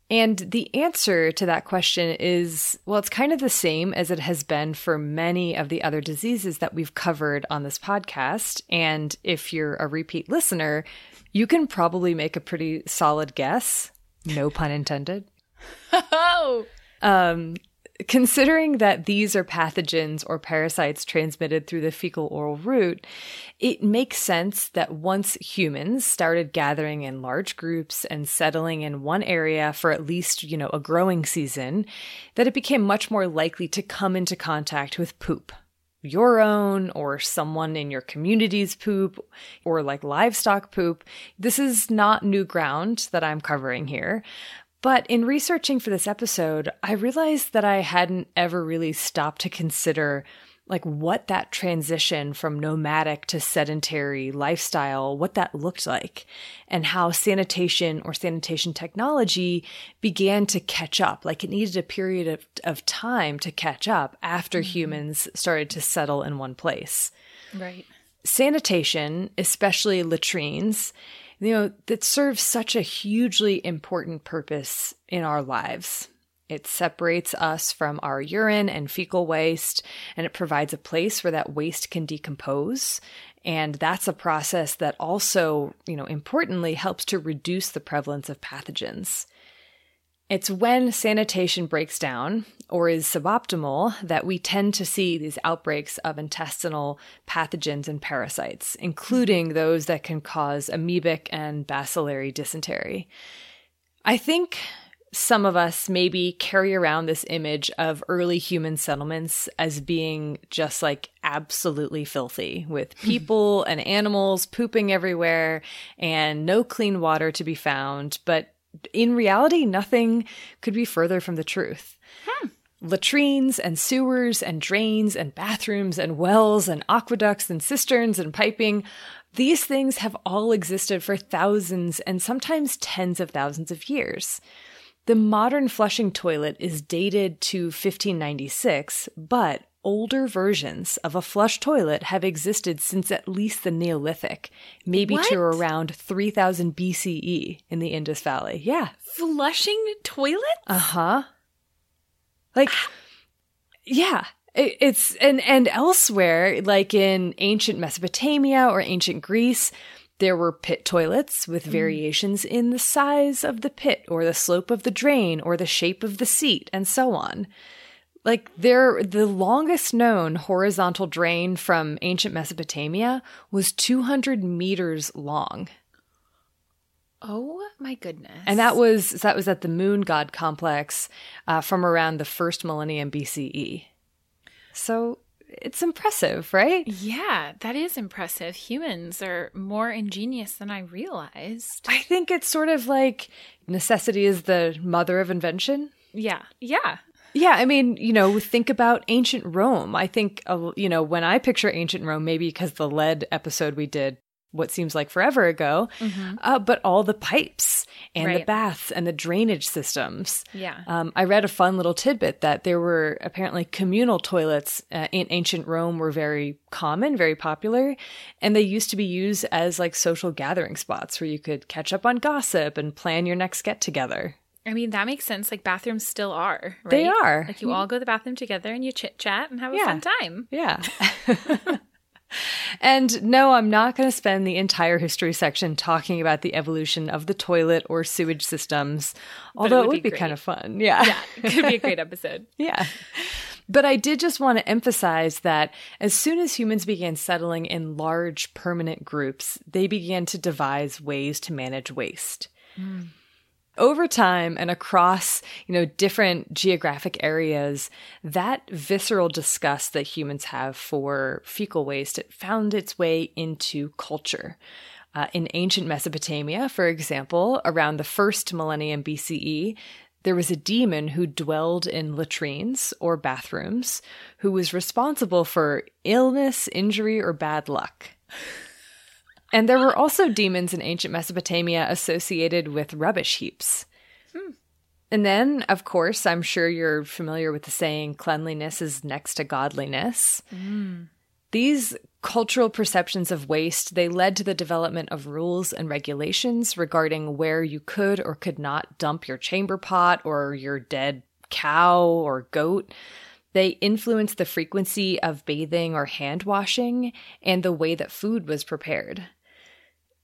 And the answer to that question is, well, it's kind of the same as it has been for many of the other diseases that we've covered on this podcast. And if you're a repeat listener, you can probably make a pretty solid guess, no pun intended. Considering that these are pathogens or parasites transmitted through the fecal-oral route, it makes sense that once humans started gathering in large groups and settling in one area for at least, a growing season, that it became much more likely to come into contact with poop. Your own or someone in your community's poop or like livestock poop. This is not new ground that I'm covering here. But in researching for this episode, I realized that I hadn't ever really stopped to consider like what that transition from nomadic to sedentary lifestyle, what that looked like, and how sanitation or sanitation technology began to catch up. Like it needed a period of time to catch up after humans started to settle in one place. Right. Sanitation, especially latrines, you know, that serves such a hugely important purpose in our lives. It separates us from our urine and fecal waste, and it provides a place where that waste can decompose. And that's a process that also, you know, importantly helps to reduce the prevalence of pathogens. It's when sanitation breaks down or is suboptimal that we tend to see these outbreaks of intestinal pathogens and parasites, including those that can cause amoebic and bacillary dysentery. I think some of us maybe carry around this image of early human settlements as being just like absolutely filthy, with people and animals pooping everywhere and no clean water to be found. But in reality, nothing could be further from the truth. Latrines and sewers and drains and bathrooms and wells and aqueducts and cisterns and piping, these things have all existed for thousands and sometimes tens of thousands of years. The modern flushing toilet is dated to 1596, but older versions of a flush toilet have existed since at least the Neolithic, maybe to around 3000 BCE in the Indus Valley. Yeah. Flushing toilets? Uh-huh. Like, yeah. It's and elsewhere, like in ancient Mesopotamia or ancient Greece, there were pit toilets with variations in the size of the pit or the slope of the drain or the shape of the seat and so on. Like the longest known horizontal drain from ancient Mesopotamia was 200 meters long. Oh my goodness. And that was at the moon god complex from around the first millennium BCE. So it's impressive, right? Yeah, that is impressive. Humans are more ingenious than I realized. I think it's sort of like necessity is the mother of invention. Yeah. Yeah. Yeah, I mean, you know, think about ancient Rome. I think, you know, when I picture ancient Rome, maybe because the lead episode we did what seems like forever ago, but all the pipes and the baths and the drainage systems. Yeah. I read a fun little tidbit that there were apparently communal toilets in ancient Rome were very common, very popular, and they used to be used as like social gathering spots where you could catch up on gossip and plan your next get-together. I mean, that makes sense. Like bathrooms still are, right? They are. Like you all go to the bathroom together and you chit-chat and have a fun time. Yeah. And no, I'm not going to spend the entire history section talking about the evolution of the toilet or sewage systems, although it would be kind of fun. Yeah. Yeah, it could be a great episode. Yeah. But I did just want to emphasize that as soon as humans began settling in large permanent groups, they began to devise ways to manage waste. Mm. Over time and across, you know, different geographic areas, that visceral disgust that humans have for fecal waste, it found its way into culture. In ancient Mesopotamia, for example, around the first millennium BCE, there was a demon who dwelled in latrines or bathrooms who was responsible for illness, injury, or bad luck. And there were also demons in ancient Mesopotamia associated with rubbish heaps. Hmm. And then, of course, I'm sure you're familiar with the saying, cleanliness is next to godliness. Mm. These cultural perceptions of waste, they led to the development of rules and regulations regarding where you could or could not dump your chamber pot or your dead cow or goat. They influenced the frequency of bathing or hand washing and the way that food was prepared.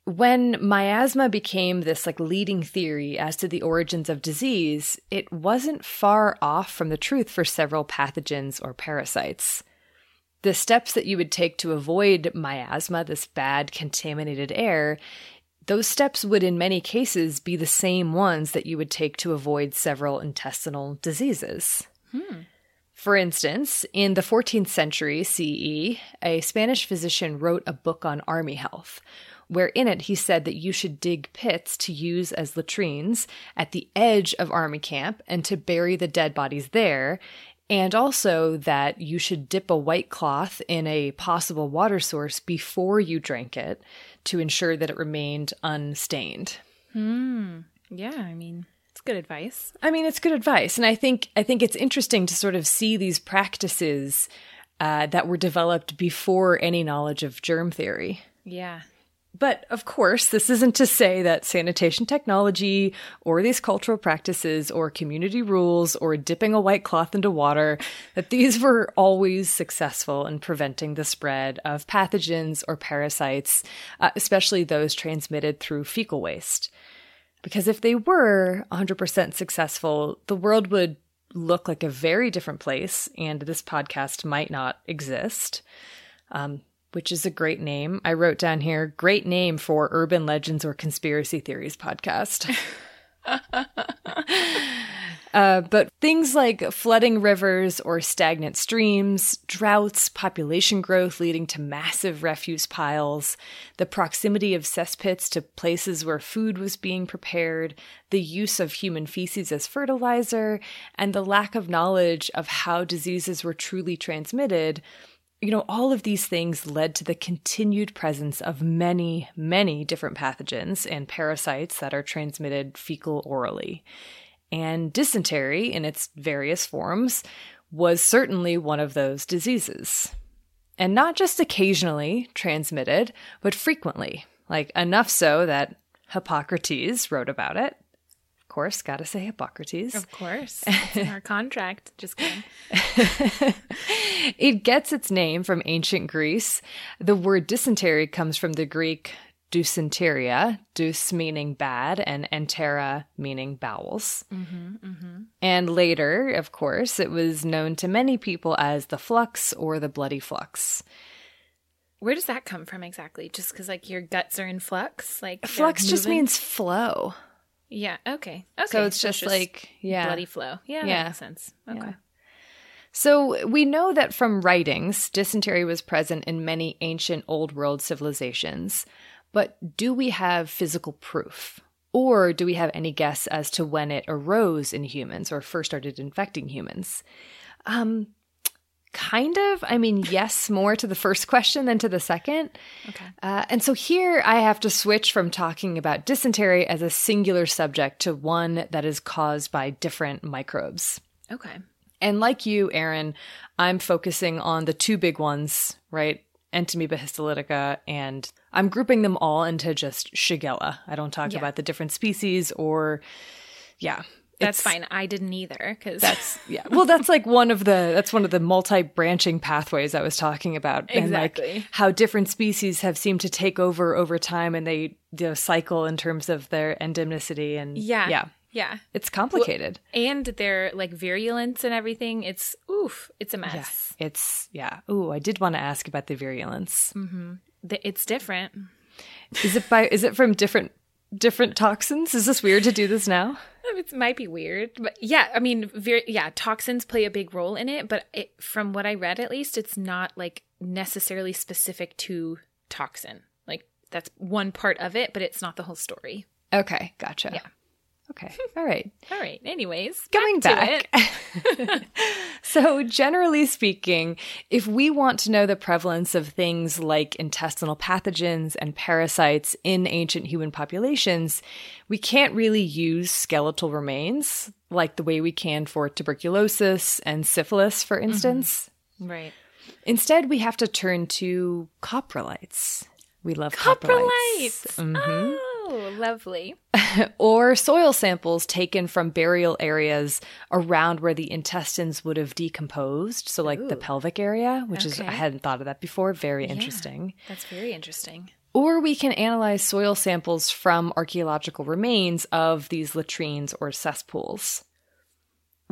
When miasma became this like leading theory as to the origins of disease, it wasn't far off from the truth for several pathogens or parasites. The steps that you would take to avoid miasma, this bad contaminated air, those steps would in many cases be the same ones that you would take to avoid several intestinal diseases. Hmm. For instance, in the 14th century CE, a Spanish physician wrote a book on army health, where in it he said that you should dig pits to use as latrines at the edge of army camp and to bury the dead bodies there, And also that you should dip a white cloth in a possible water source before you drank it to ensure that it remained unstained. Yeah, I mean, it's good advice. And I think it's interesting to sort of see these practices that were developed before any knowledge of germ theory. Yeah. But of course, this isn't to say that sanitation technology or these cultural practices or community rules or dipping a white cloth into water, that these were always successful in preventing the spread of pathogens or parasites, especially those transmitted through fecal waste. Because if they were 100% successful, the world would look like a very different place, and this podcast might not exist. Which is a great name. I wrote down here, great name for Urban Legends or Conspiracy Theories podcast. But things like flooding rivers or stagnant streams, droughts, population growth leading to massive refuse piles, the proximity of cesspits to places where food was being prepared, the use of human feces as fertilizer, and the lack of knowledge of how diseases were truly transmitted – you know, all of these things led to the continued presence of many, many different pathogens and parasites that are transmitted fecal-orally. And dysentery, in its various forms, was certainly one of those diseases. And not just occasionally transmitted, but frequently. Like, enough so that Hippocrates wrote about it. Of course, gotta say Hippocrates. Of course. It's in our contract. Just kidding. It gets its name from ancient Greece. The word dysentery comes from the Greek dysenteria, dys meaning bad, and entera meaning bowels. And later, of course, it was known to many people as the flux or the bloody flux. Where does that come from exactly? Just because, like, your guts are in flux? Like, flux just means flow. Yeah, okay. So it's just like, bloody flow. Yeah, that makes sense. Okay. Yeah. So we know that from writings, dysentery was present in many ancient Old World civilizations. But do we have physical proof? Or do we have any guess as to when it arose in humans or first started infecting humans? Kind of. I mean, yes, more to the first question than to the second. Okay. And so here I have to switch from talking about dysentery as a singular subject to one that is caused by different microbes. Okay. And like you, Erin, I'm focusing on the two big ones, right? Entamoeba histolytica, and I'm grouping them all into just Shigella. I don't talk about the different species or, That's fine. I didn't either because Well, that's like one of the multi-branching pathways I was talking about. Exactly. And like how different species have seemed to take over time, and they cycle in terms of their endemicity and Yeah. It's complicated. Well, and their like virulence and everything. It's it's a mess. Yeah. I did want to ask about the virulence. Mm-hmm. It's different. Is it from different toxins? Is this weird to do this now? It might be weird, but toxins play a big role in it, but from what I read at least, it's not like necessarily specific to toxin. Like that's one part of it, but it's not the whole story. Okay, gotcha. Yeah. Okay. All right. Anyways, coming back to it. So generally speaking, if we want to know the prevalence of things like intestinal pathogens and parasites in ancient human populations, we can't really use skeletal remains like the way we can for tuberculosis and syphilis, for instance. Mm-hmm. Right. Instead, we have to turn to coprolites. We love coprolites. Mm-hmm. Oh. Oh, lovely. Or soil samples taken from burial areas around where the intestines would have decomposed. So like the pelvic area, which is, I hadn't thought of that before. Very interesting. That's very interesting. Or we can analyze soil samples from archaeological remains of these latrines or cesspools.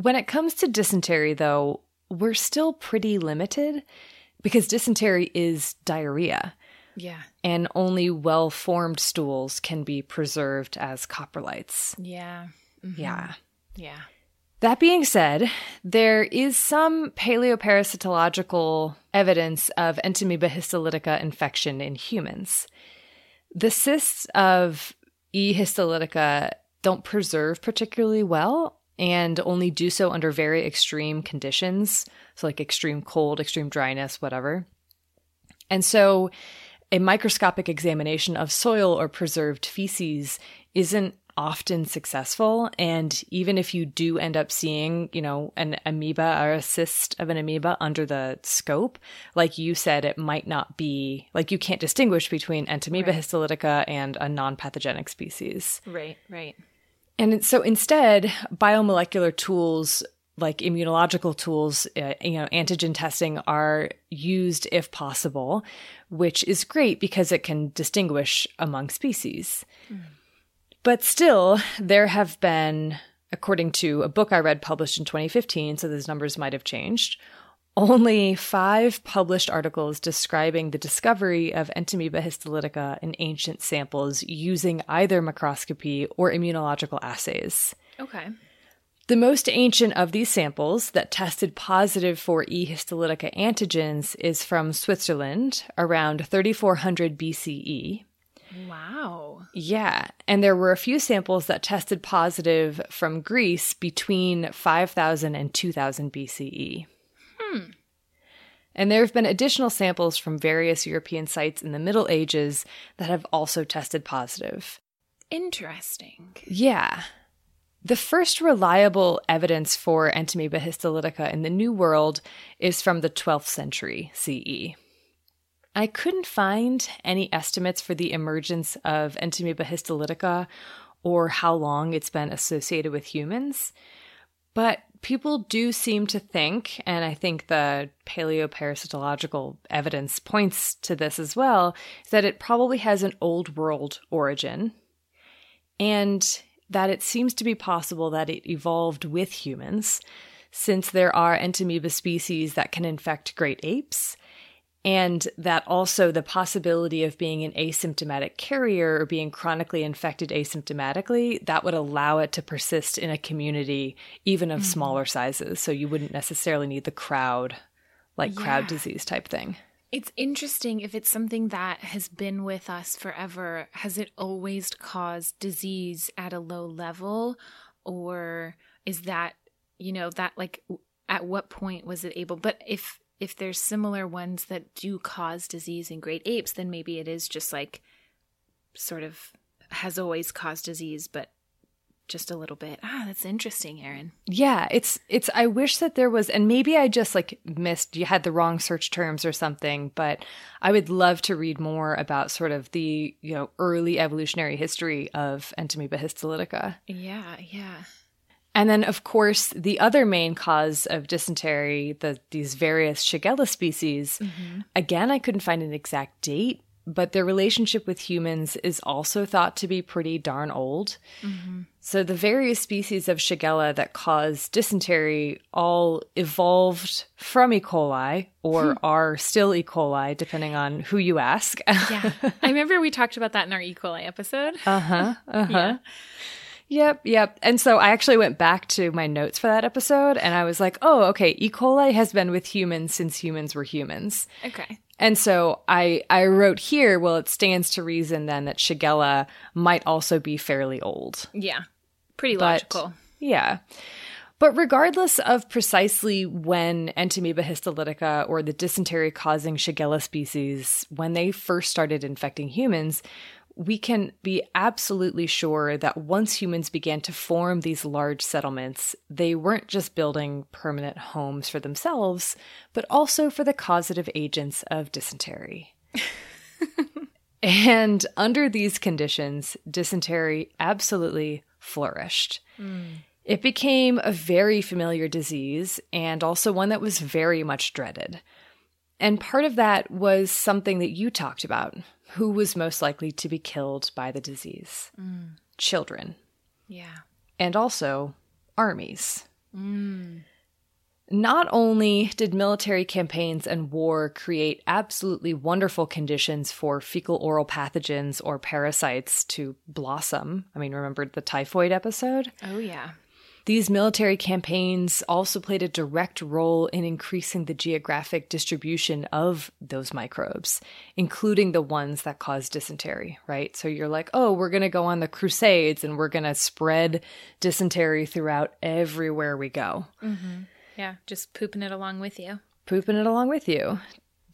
When it comes to dysentery, though, we're still pretty limited because dysentery is diarrhea. Yeah. And only well-formed stools can be preserved as coprolites. Yeah. Mm-hmm. Yeah. Yeah. That being said, there is some paleoparasitological evidence of Entamoeba histolytica infection in humans. The cysts of E. histolytica don't preserve particularly well, and only do so under very extreme conditions. So like extreme cold, extreme dryness, whatever. And so a microscopic examination of soil or preserved feces isn't often successful. And even if you do end up seeing, you know, an amoeba or a cyst of an amoeba under the scope, like you said, it might not be, like you can't distinguish between Entamoeba histolytica and a non-pathogenic species. Right. And so instead, biomolecular tools like immunological tools, antigen testing are used if possible, which is great because it can distinguish among species. Mm. But still, there have been, according to a book I read published in 2015, so those numbers might have changed, only 5 published articles describing the discovery of Entamoeba histolytica in ancient samples using either microscopy or immunological assays. Okay. The most ancient of these samples that tested positive for E. histolytica antigens is from Switzerland around 3400 BCE. Wow. Yeah. And there were a few samples that tested positive from Greece between 5000 and 2000 BCE. Hmm. And there have been additional samples from various European sites in the Middle Ages that have also tested positive. Interesting. Yeah. The first reliable evidence for Entamoeba histolytica in the New World is from the 12th century CE. I couldn't find any estimates for the emergence of Entamoeba histolytica or how long it's been associated with humans, but people do seem to think, and I think the paleoparasitological evidence points to this as well, that it probably has an old world origin and that it seems to be possible that it evolved with humans, since there are Entamoeba species that can infect great apes. And that also the possibility of being an asymptomatic carrier or being chronically infected asymptomatically, that would allow it to persist in a community even of smaller sizes. So you wouldn't necessarily need the crowd, like crowd disease type thing. It's interesting if it's something that has been with us forever. Has it always caused disease at a low level? Or is that, you know, that like at what point was it able? But if there's similar ones that do cause disease in great apes, then maybe it is just like sort of has always caused disease, but just a little bit. Ah, that's interesting, Erin. Yeah, it's I wish that there was, and maybe I just like missed, you had the wrong search terms or something, but I would love to read more about sort of the, you know, early evolutionary history of Entamoeba histolytica. Yeah. And then, of course, the other main cause of dysentery, these various Shigella species, again, I couldn't find an exact date, but their relationship with humans is also thought to be pretty darn old. Mm-hmm. So the various species of Shigella that cause dysentery all evolved from E. coli or are still E. coli, depending on who you ask. Yeah. I remember we talked about that in our E. coli episode. Yeah. Yep. And so I actually went back to my notes for that episode and I was like, oh, okay, E. coli has been with humans since humans were humans. Okay. And so I wrote here, well, it stands to reason then that Shigella might also be fairly old. Yeah. Pretty logical. Yeah. But regardless of precisely when Entamoeba histolytica or the dysentery-causing Shigella species, when they first started infecting humans, we can be absolutely sure that once humans began to form these large settlements, they weren't just building permanent homes for themselves, but also for the causative agents of dysentery. And under these conditions, dysentery absolutely flourished. Mm. It became a very familiar disease and also one that was very much dreaded. And part of that was something that you talked about. Who was most likely to be killed by the disease? Mm. Children. Yeah. And also armies. Mm. Not only did military campaigns and war create absolutely wonderful conditions for fecal-oral pathogens or parasites to blossom. I mean, remember the typhoid episode? Oh, yeah. These military campaigns also played a direct role in increasing the geographic distribution of those microbes, including the ones that cause dysentery, right? So you're like, oh, we're going to go on the Crusades and we're going to spread dysentery throughout everywhere we go. Mm-hmm. Yeah, just pooping it along with you. Pooping it along with you.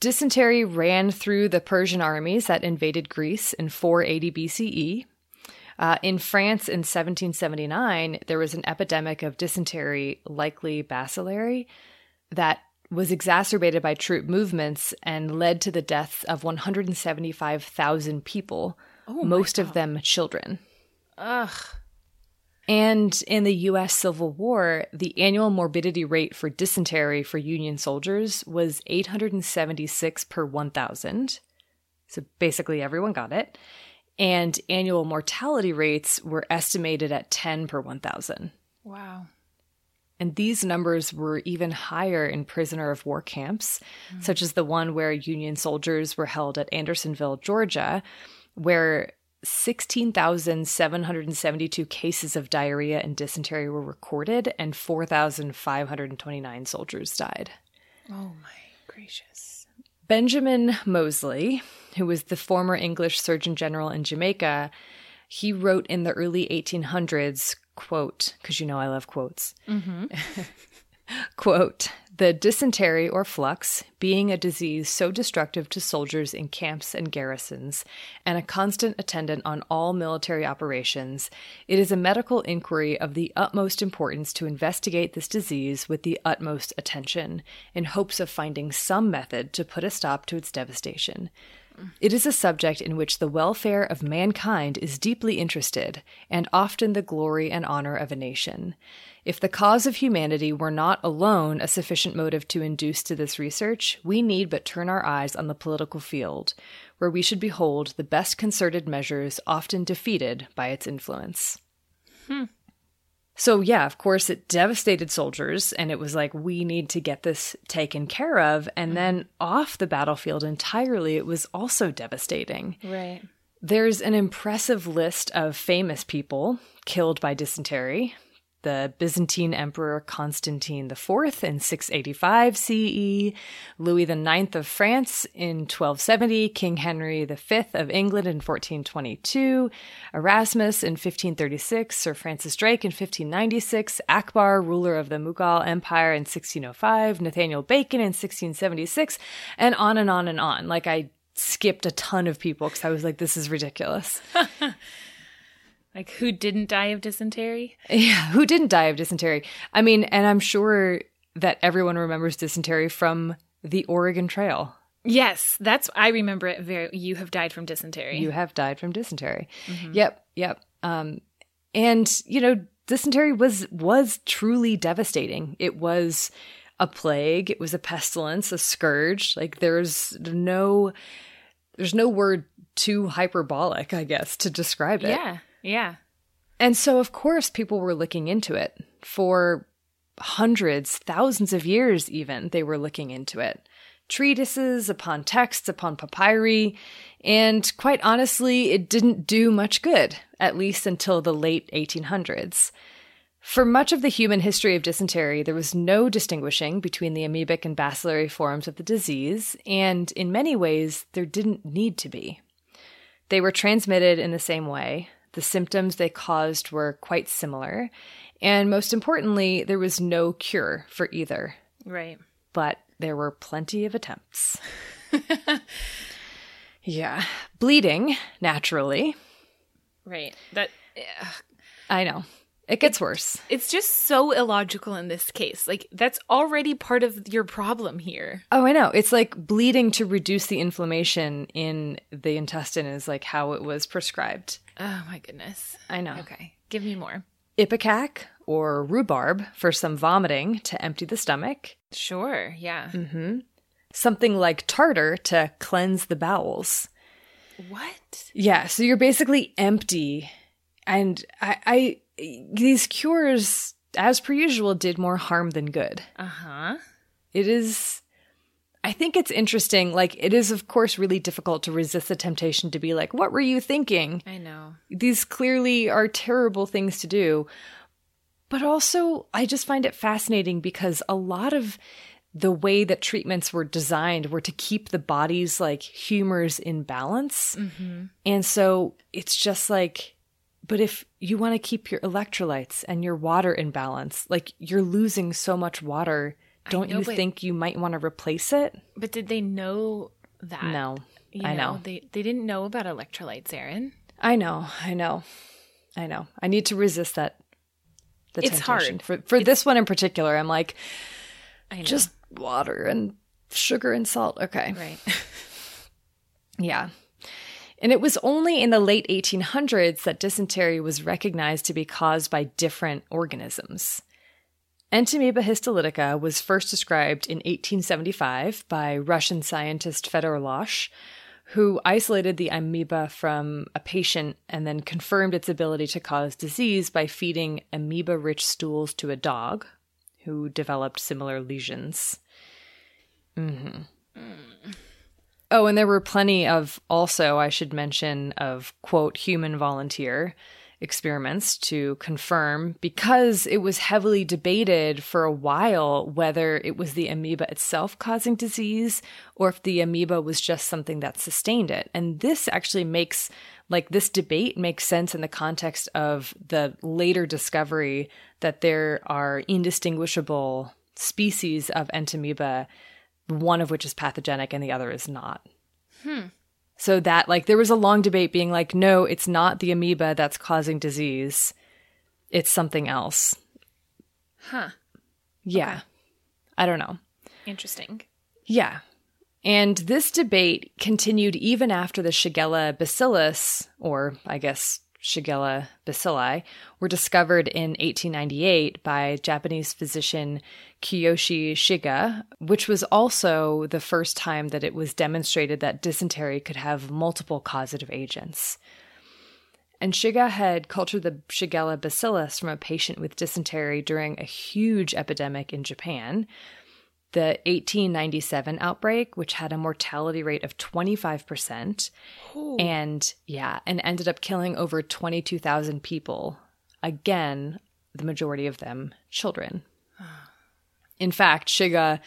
Dysentery ran through the Persian armies that invaded Greece in 480 BCE. In France in 1779, there was an epidemic of dysentery, likely bacillary, that was exacerbated by troop movements and led to the deaths of 175,000 people, most of them children. Ugh. And in the U.S. Civil War, the annual morbidity rate for dysentery for Union soldiers was 876 per 1,000. So basically everyone got it. And annual mortality rates were estimated at 10 per 1,000. Wow. And these numbers were even higher in prisoner of war camps, such as the one where Union soldiers were held at Andersonville, Georgia, where 16,772 cases of diarrhea and dysentery were recorded, and 4,529 soldiers died. Oh, my gracious. Benjamin Moseley, who was the former English Surgeon General in Jamaica, he wrote in the early 1800s, quote, because you know I love quotes, quote, "The dysentery or flux being a disease so destructive to soldiers in camps and garrisons and a constant attendant on all military operations, it is a medical inquiry of the utmost importance to investigate this disease with the utmost attention in hopes of finding some method to put a stop to its devastation. It is a subject in which the welfare of mankind is deeply interested, and often the glory and honor of a nation. If the cause of humanity were not alone a sufficient motive to induce to this research, we need but turn our eyes on the political field, where we should behold the best concerted measures often defeated by its influence." So yeah, of course, it devastated soldiers, and it was like, we need to get this taken care of. And then off the battlefield entirely, it was also devastating. Right. There's an impressive list of famous people killed by dysentery. The Byzantine Emperor Constantine IV in 685 CE, Louis IX of France in 1270, King Henry V of England in 1422, Erasmus in 1536, Sir Francis Drake in 1596, Akbar, ruler of the Mughal Empire in 1605, Nathaniel Bacon in 1676, and on and on and on. Like, I skipped a ton of people because I was like, this is ridiculous. Like, who didn't die of dysentery? Yeah, who didn't die of dysentery? I mean, and I'm sure that everyone remembers dysentery from the Oregon Trail. Yes, that's, I remember it very, you have died from dysentery. You have died from dysentery. Yep. And, you know, dysentery was truly devastating. It was a plague. It was a pestilence, a scourge. Like, there's no word too hyperbolic, I guess, to describe it. Yeah. And so, of course, people were looking into it. For hundreds, thousands of years even, they were looking into it. Treatises upon texts, upon papyri, and quite honestly, it didn't do much good, at least until the late 1800s. For much of the human history of dysentery, there was no distinguishing between the amoebic and bacillary forms of the disease, and in many ways, there didn't need to be. They were transmitted in the same way. The symptoms they caused were quite similar. And most importantly, there was no cure for either. Right. But there were plenty of attempts. Yeah. Bleeding, naturally. Right. That. I know. It gets worse. It's just so illogical in this case. Like, that's already part of your problem here. Oh, I know. It's like bleeding to reduce the inflammation in the intestine is like how it was prescribed. Oh, my goodness. I know. Okay. Give me more. Ipecac or rhubarb for some vomiting to empty the stomach. Sure. Yeah. Mm-hmm. Something like tartar to cleanse the bowels. What? Yeah. So you're basically empty. And I these cures, as per usual, did more harm than good. Uh-huh. It is, I think it's interesting. Like, it is, of course, really difficult to resist the temptation to be like, what were you thinking? I know. These clearly are terrible things to do. But also, I just find it fascinating because a lot of the way that treatments were designed were to keep the body's like humors in balance. Mm-hmm. And so it's just like, but if you want to keep your electrolytes and your water in balance, like you're losing so much water, don't you think you might want to replace it? But did they know that? No, I know. They didn't know about electrolytes, Erin. I know. I need to resist that. It's hard. For this one in particular, I'm like, just water and sugar and salt. Okay. Right. Yeah. And it was only in the late 1800s that dysentery was recognized to be caused by different organisms. Entamoeba histolytica was first described in 1875 by Russian scientist Fedor Losh, who isolated the amoeba from a patient and then confirmed its ability to cause disease by feeding amoeba-rich stools to a dog, who developed similar lesions. Mm-hmm. Mm. Oh, and there were plenty of, also I should mention, of, quote, human volunteer experiments to confirm, because it was heavily debated for a while whether it was the amoeba itself causing disease or if the amoeba was just something that sustained it. And this actually makes, like, this debate makes sense in the context of the later discovery that there are indistinguishable species of Entamoeba, one of which is pathogenic and the other is not. So that, like, there was a long debate being like, no, it's not the amoeba that's causing disease. It's something else. Huh. Yeah. Okay. I don't know. Interesting. Yeah. And this debate continued even after the Shigella bacillus, or I guess Shigella bacilli, were discovered in 1898 by Japanese physician Kiyoshi Shiga, which was also the first time that it was demonstrated that dysentery could have multiple causative agents. And Shiga had cultured the Shigella bacillus from a patient with dysentery during a huge epidemic in Japan, the 1897 outbreak, which had a mortality rate of 25%. Ooh. and ended up killing over 22,000 people. Again, the majority of them children. In fact, Shiga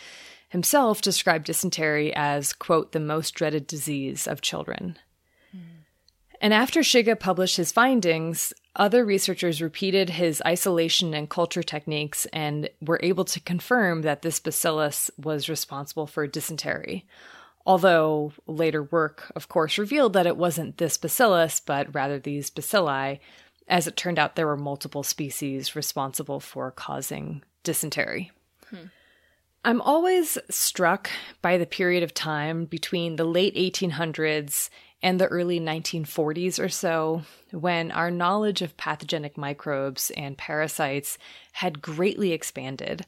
himself described dysentery as, quote, the most dreaded disease of children. And after Shiga published his findings, other researchers repeated his isolation and culture techniques and were able to confirm that this bacillus was responsible for dysentery. Although later work, of course, revealed that it wasn't this bacillus, but rather these bacilli. As it turned out, there were multiple species responsible for causing dysentery. I'm always struck by the period of time between the late 1800s and the early 1940s or so, when our knowledge of pathogenic microbes and parasites had greatly expanded,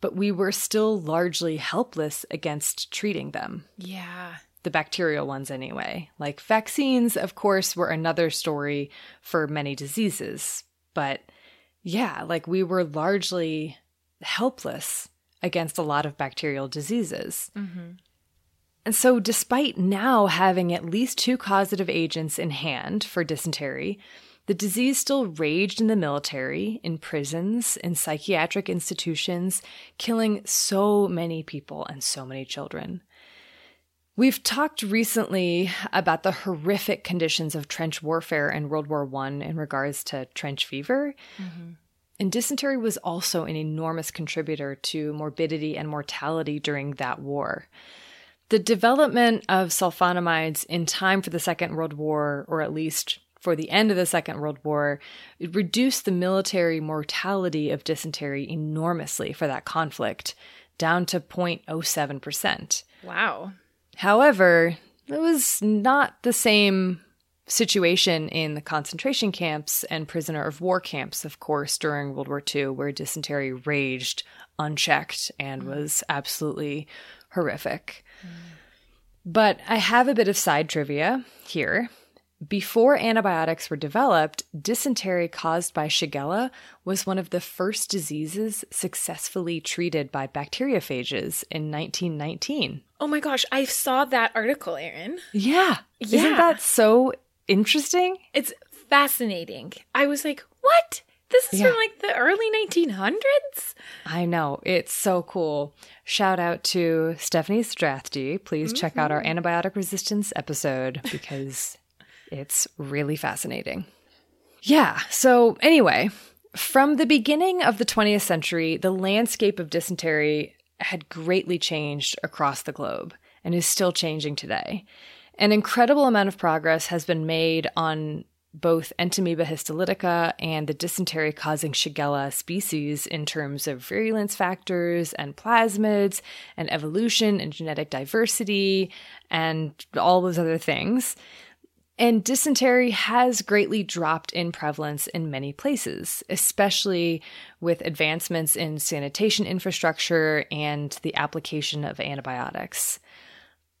but we were still largely helpless against treating them. Yeah. The bacterial ones anyway. Like vaccines, of course, were another story for many diseases, but yeah, like we were largely helpless against a lot of bacterial diseases. Mm-hmm. And so despite now having at least two causative agents in hand for dysentery, the disease still raged in the military, in prisons, in psychiatric institutions, killing so many people and so many children. We've talked recently about the horrific conditions of trench warfare in World War I in regards to trench fever. Mm-hmm. And dysentery was also an enormous contributor to morbidity and mortality during that war. The development of sulfonamides in time for the Second World War, or at least for the end of the Second World War, it reduced the military mortality of dysentery enormously for that conflict, down to 0.07%. Wow. However, it was not the same situation in the concentration camps and prisoner of war camps, of course, during World War II, where dysentery raged unchecked and was absolutely horrific. But I have a bit of side trivia here. Before antibiotics were developed, dysentery caused by Shigella was one of the first diseases successfully treated by bacteriophages in 1919. Oh my gosh, I saw that article, Erin. Yeah. Isn't that so interesting? It's fascinating. I was like, what? This is from like the early 1900s? I know. It's so cool. Shout out to Stephanie Strathdee. Please check out our antibiotic resistance episode because it's really fascinating. Yeah. So anyway, from the beginning of the 20th century, the landscape of dysentery had greatly changed across the globe and is still changing today. An incredible amount of progress has been made on both Entamoeba histolytica and the dysentery-causing Shigella species in terms of virulence factors and plasmids and evolution and genetic diversity and all those other things. And dysentery has greatly dropped in prevalence in many places, especially with advancements in sanitation infrastructure and the application of antibiotics.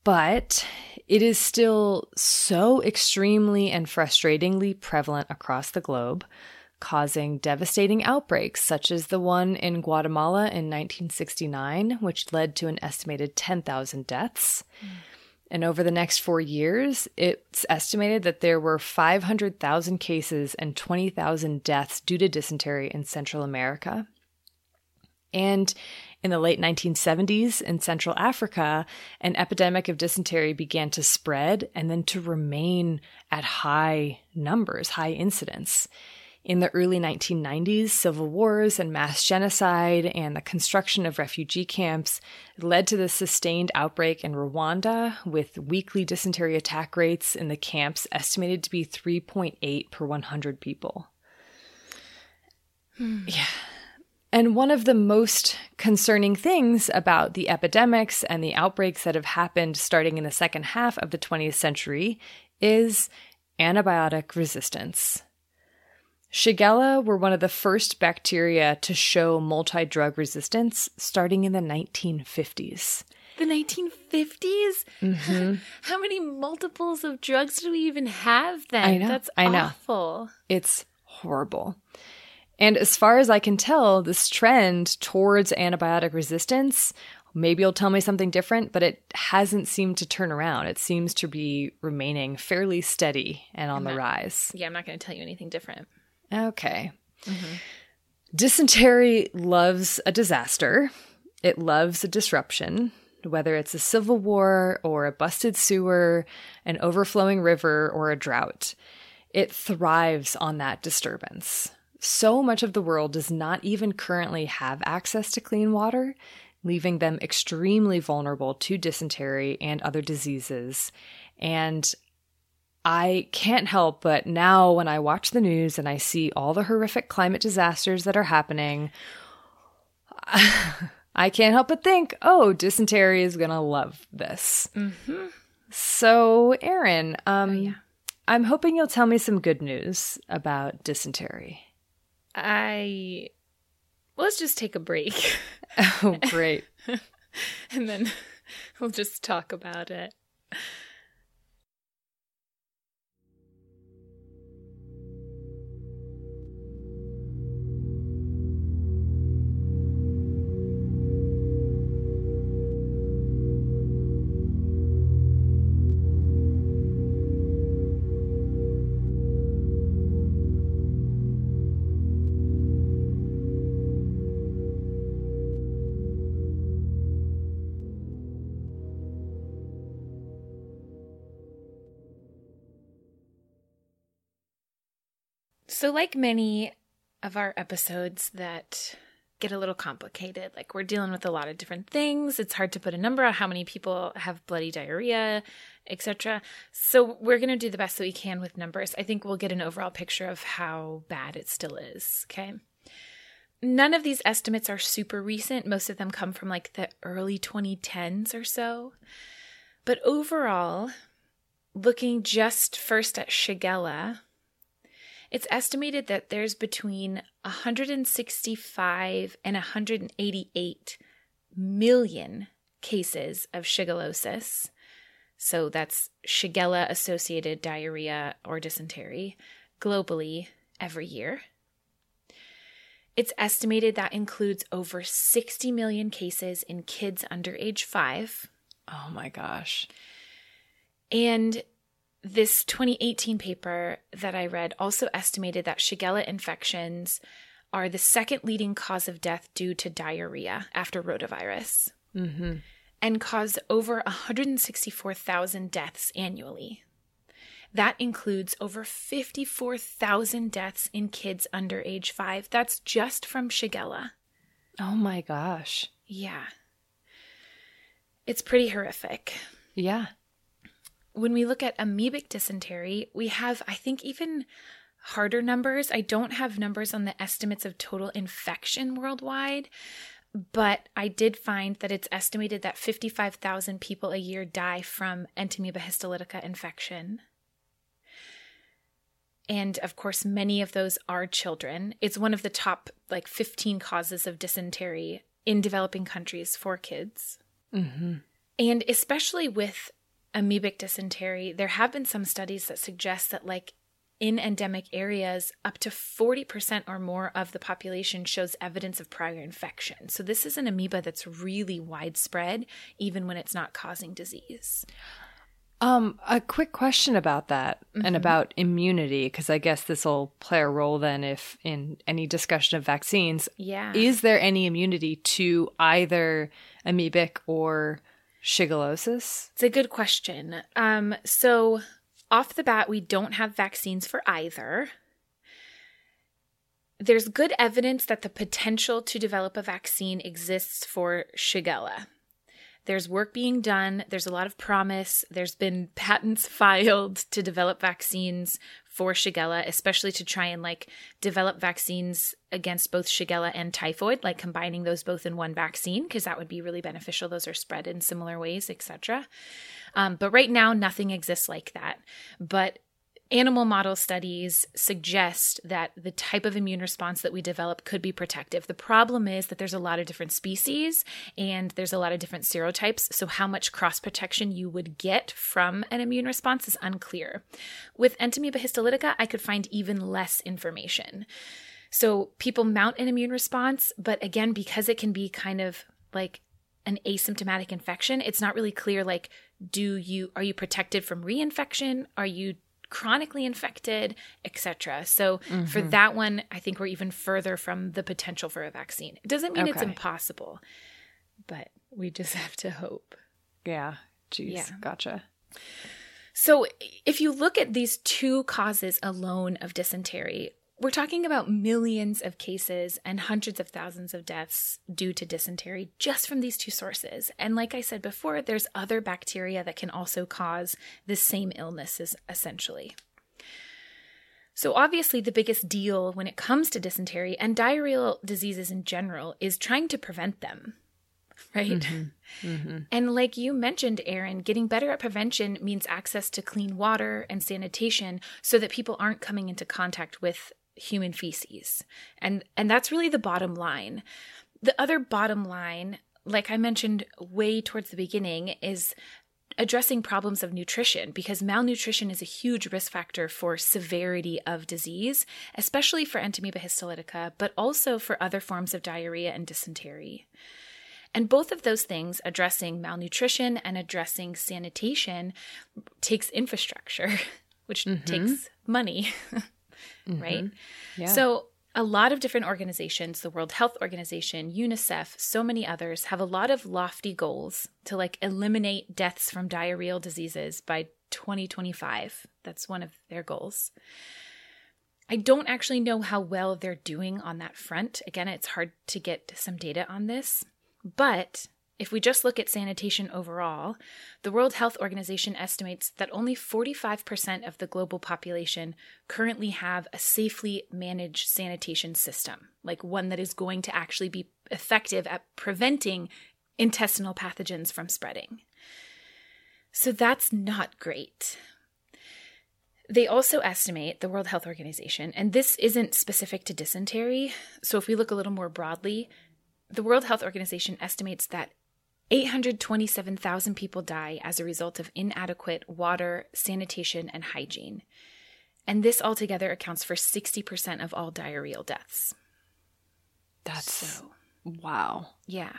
But it is still so extremely and frustratingly prevalent across the globe, causing devastating outbreaks such as the one in Guatemala in 1969, which led to an estimated 10,000 deaths. And over the next 4 years, it's estimated that there were 500,000 cases and 20,000 deaths due to dysentery in Central America. And in the late 1970s in Central Africa, an epidemic of dysentery began to spread and then to remain at high numbers, high incidence. In the early 1990s, civil wars and mass genocide and the construction of refugee camps led to the sustained outbreak in Rwanda, with weekly dysentery attack rates in the camps estimated to be 3.8 per 100 people. Yeah. And one of the most concerning things about the epidemics and the outbreaks that have happened starting in the second half of the 20th century is antibiotic resistance. Shigella were one of the first bacteria to show multi-drug resistance starting in the 1950s. The 1950s? Mm-hmm. How many multiples of drugs do we even have then? I know. That's awful. It's horrible. And as far as I can tell, this trend towards antibiotic resistance, maybe you'll tell me something different, but it hasn't seemed to turn around. It seems to be remaining fairly steady and on the rise. Yeah, I'm not going to tell you anything different. Okay. Mm-hmm. Dysentery loves a disaster. It loves a disruption, whether it's a civil war or a busted sewer, an overflowing river, or a drought. It thrives on that disturbance. So much of the world does not even currently have access to clean water, leaving them extremely vulnerable to dysentery and other diseases. And I can't help but now when I watch the news and I see all the horrific climate disasters that are happening, I can't help but think, oh, dysentery is going to love this. Mm-hmm. So, Erin, I'm hoping you'll tell me some good news about dysentery. Let's just take a break. Oh, great. And then we'll just talk about it. So like many of our episodes that get a little complicated, like we're dealing with a lot of different things. It's hard to put a number on how many people have bloody diarrhea, etc. So we're going to do the best that we can with numbers. I think we'll get an overall picture of how bad it still is, okay? None of these estimates are super recent. Most of them come from like the early 2010s or so. But overall, looking just first at Shigella, it's estimated that there's between 165 and 188 million cases of shigellosis. So that's Shigella-associated diarrhea or dysentery globally every year. It's estimated that includes over 60 million cases in kids under age 5. Oh my gosh. And This 2018 paper that I read also estimated that Shigella infections are the second leading cause of death due to diarrhea after rotavirus, mm-hmm. and cause over 164,000 deaths annually. That includes over 54,000 deaths in kids under age 5. That's just from Shigella. Oh my gosh. Yeah. It's pretty horrific. Yeah. When we look at amoebic dysentery, we have, I think, even harder numbers. I don't have numbers on the estimates of total infection worldwide, but I did find that it's estimated that 55,000 people a year die from Entamoeba histolytica infection. And, of course, many of those are children. It's one of the top, 15 causes of dysentery in developing countries for kids. Mm-hmm. And especially with amoebic dysentery, there have been some studies that suggest that, in endemic areas, up to 40% or more of the population shows evidence of prior infection. So this is an amoeba that's really widespread, even when it's not causing disease. A quick question about that, mm-hmm. and about immunity, because I guess this will play a role then if in any discussion of vaccines. Yeah. Is there any immunity to either amoebic or shigellosis? It's a good question. So off the bat, we don't have vaccines for either. There's good evidence that the potential to develop a vaccine exists for Shigella. There's work being done. There's a lot of promise. There's been patents filed to develop vaccines for Shigella, especially to try and develop vaccines against both Shigella and typhoid, combining those both in one vaccine, because that would be really beneficial. Those are spread in similar ways, etc. But right now, nothing exists like that. But animal model studies suggest that the type of immune response that we develop could be protective. The problem is that there's a lot of different species and there's a lot of different serotypes, so how much cross-protection you would get from an immune response is unclear. With Entamoeba histolytica, I could find even less information. So people mount an immune response, but again, because it can be kind of an asymptomatic infection, it's not really clear, are you protected from reinfection? Are you chronically infected, etc. So mm-hmm. for that one, I think we're even further from the potential for a vaccine. It doesn't mean it's impossible, but we just have to hope. Yeah. Geez. Yeah. Gotcha. So if you look at these two causes alone of dysentery, we're talking about millions of cases and hundreds of thousands of deaths due to dysentery just from these two sources. And like I said before, there's other bacteria that can also cause the same illnesses, essentially. So obviously the biggest deal when it comes to dysentery and diarrheal diseases in general is trying to prevent them, right? Mm-hmm. Mm-hmm. And like you mentioned, Erin, getting better at prevention means access to clean water and sanitation so that people aren't coming into contact with human feces. And that's really the bottom line. The other bottom line, like I mentioned way towards the beginning, is addressing problems of nutrition, because malnutrition is a huge risk factor for severity of disease, especially for Entamoeba histolytica, but also for other forms of diarrhea and dysentery. And both of those things, addressing malnutrition and addressing sanitation, takes infrastructure, which mm-hmm. takes money. Mm-hmm. Right? Yeah. So a lot of different organizations, the World Health Organization, UNICEF, so many others, have a lot of lofty goals to eliminate deaths from diarrheal diseases by 2025. That's one of their goals. I don't actually know how well they're doing on that front. Again, it's hard to get some data on this. But if we just look at sanitation overall, the World Health Organization estimates that only 45% of the global population currently have a safely managed sanitation system, one that is going to actually be effective at preventing intestinal pathogens from spreading. So that's not great. They also estimate, the World Health Organization, and this isn't specific to dysentery, so if we look a little more broadly, the World Health Organization estimates that 827,000 people die as a result of inadequate water, sanitation, and hygiene. And this altogether accounts for 60% of all diarrheal deaths. Wow. Yeah.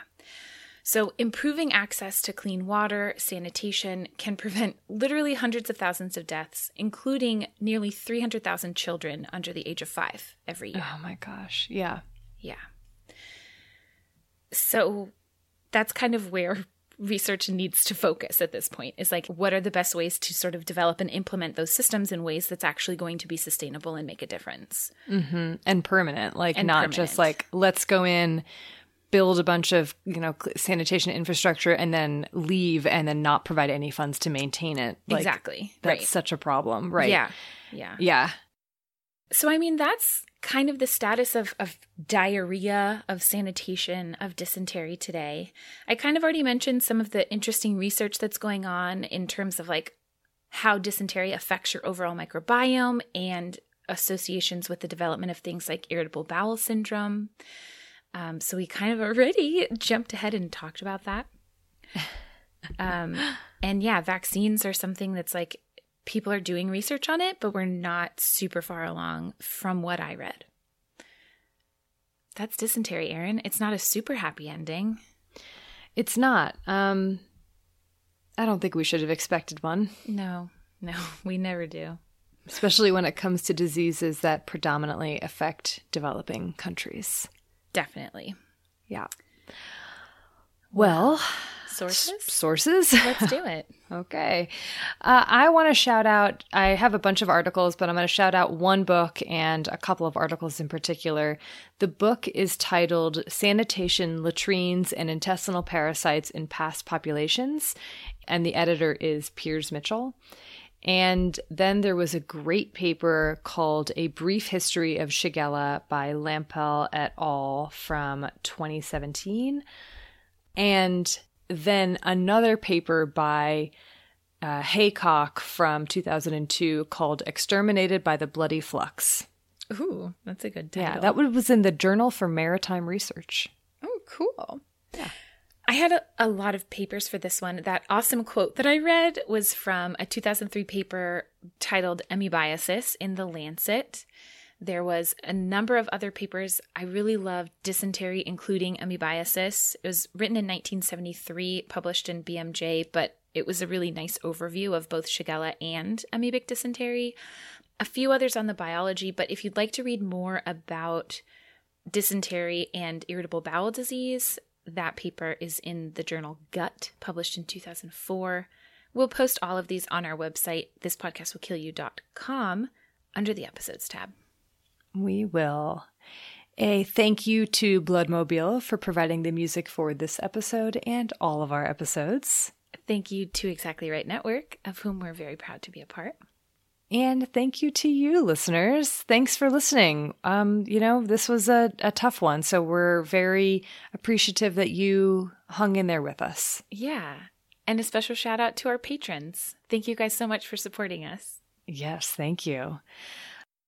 So improving access to clean water, sanitation can prevent literally hundreds of thousands of deaths, including nearly 300,000 children under the age of 5 every year. Oh my gosh. Yeah. Yeah. So that's kind of where research needs to focus at this point, is like, what are the best ways to sort of develop and implement those systems in ways that's actually going to be sustainable and make a difference. Mm-hmm. And permanent, like, and not permanent. Just like, let's go in, build a bunch of, you know, sanitation infrastructure and then leave and then not provide any funds to maintain it. Like, exactly. That's right. Such a problem. Right. Yeah. Yeah. Yeah. So, I mean, that's kind of the status of diarrhea, of sanitation, of dysentery today. I kind of already mentioned some of the interesting research that's going on in terms of like how dysentery affects your overall microbiome and associations with the development of things like irritable bowel syndrome. So we kind of already jumped ahead and talked about that. And yeah, vaccines are something that's like, people are doing research on it, but we're not super far along from what I read. That's dysentery, Erin. It's not a super happy ending. It's not. I don't think we should have expected one. No, we never do. Especially when it comes to diseases that predominantly affect developing countries. Definitely. Yeah. Well, sources. Let's do it. Okay. I want to shout out, I have a bunch of articles, but I'm going to shout out one book and a couple of articles in particular. The book is titled Sanitation, Latrines, and Intestinal Parasites in Past Populations, and the editor is Piers Mitchell. And then there was a great paper called A Brief History of Shigella by Lampel et al. From 2017. And then another paper by Haycock from 2002 called Exterminated by the Bloody Flux. Ooh, that's a good title. Yeah, that was in the Journal for Maritime Research. Oh, cool. Yeah. I had a lot of papers for this one. That awesome quote that I read was from a 2003 paper titled Amoebiasis in The Lancet. There was a number of other papers. I really loved dysentery, including amoebiasis. It was written in 1973, published in BMJ, but it was a really nice overview of both Shigella and amoebic dysentery. A few others on the biology, but if you'd like to read more about dysentery and irritable bowel disease, that paper is in the journal Gut, published in 2004. We'll post all of these on our website, thispodcastwillkillyou.com, under the episodes tab. We will. A thank you to Bloodmobile for providing the music for this episode and all of our episodes. Thank you to Exactly Right Network, of whom we're very proud to be a part. And thank you to you, listeners. Thanks for listening. You know, this was a tough one, so we're very appreciative that you hung in there with us. Yeah. And a special shout out to our patrons. Thank you guys so much for supporting us. Yes, thank you.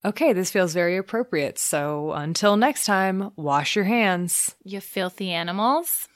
Okay, this feels very appropriate. So until next time, wash your hands. You filthy animals.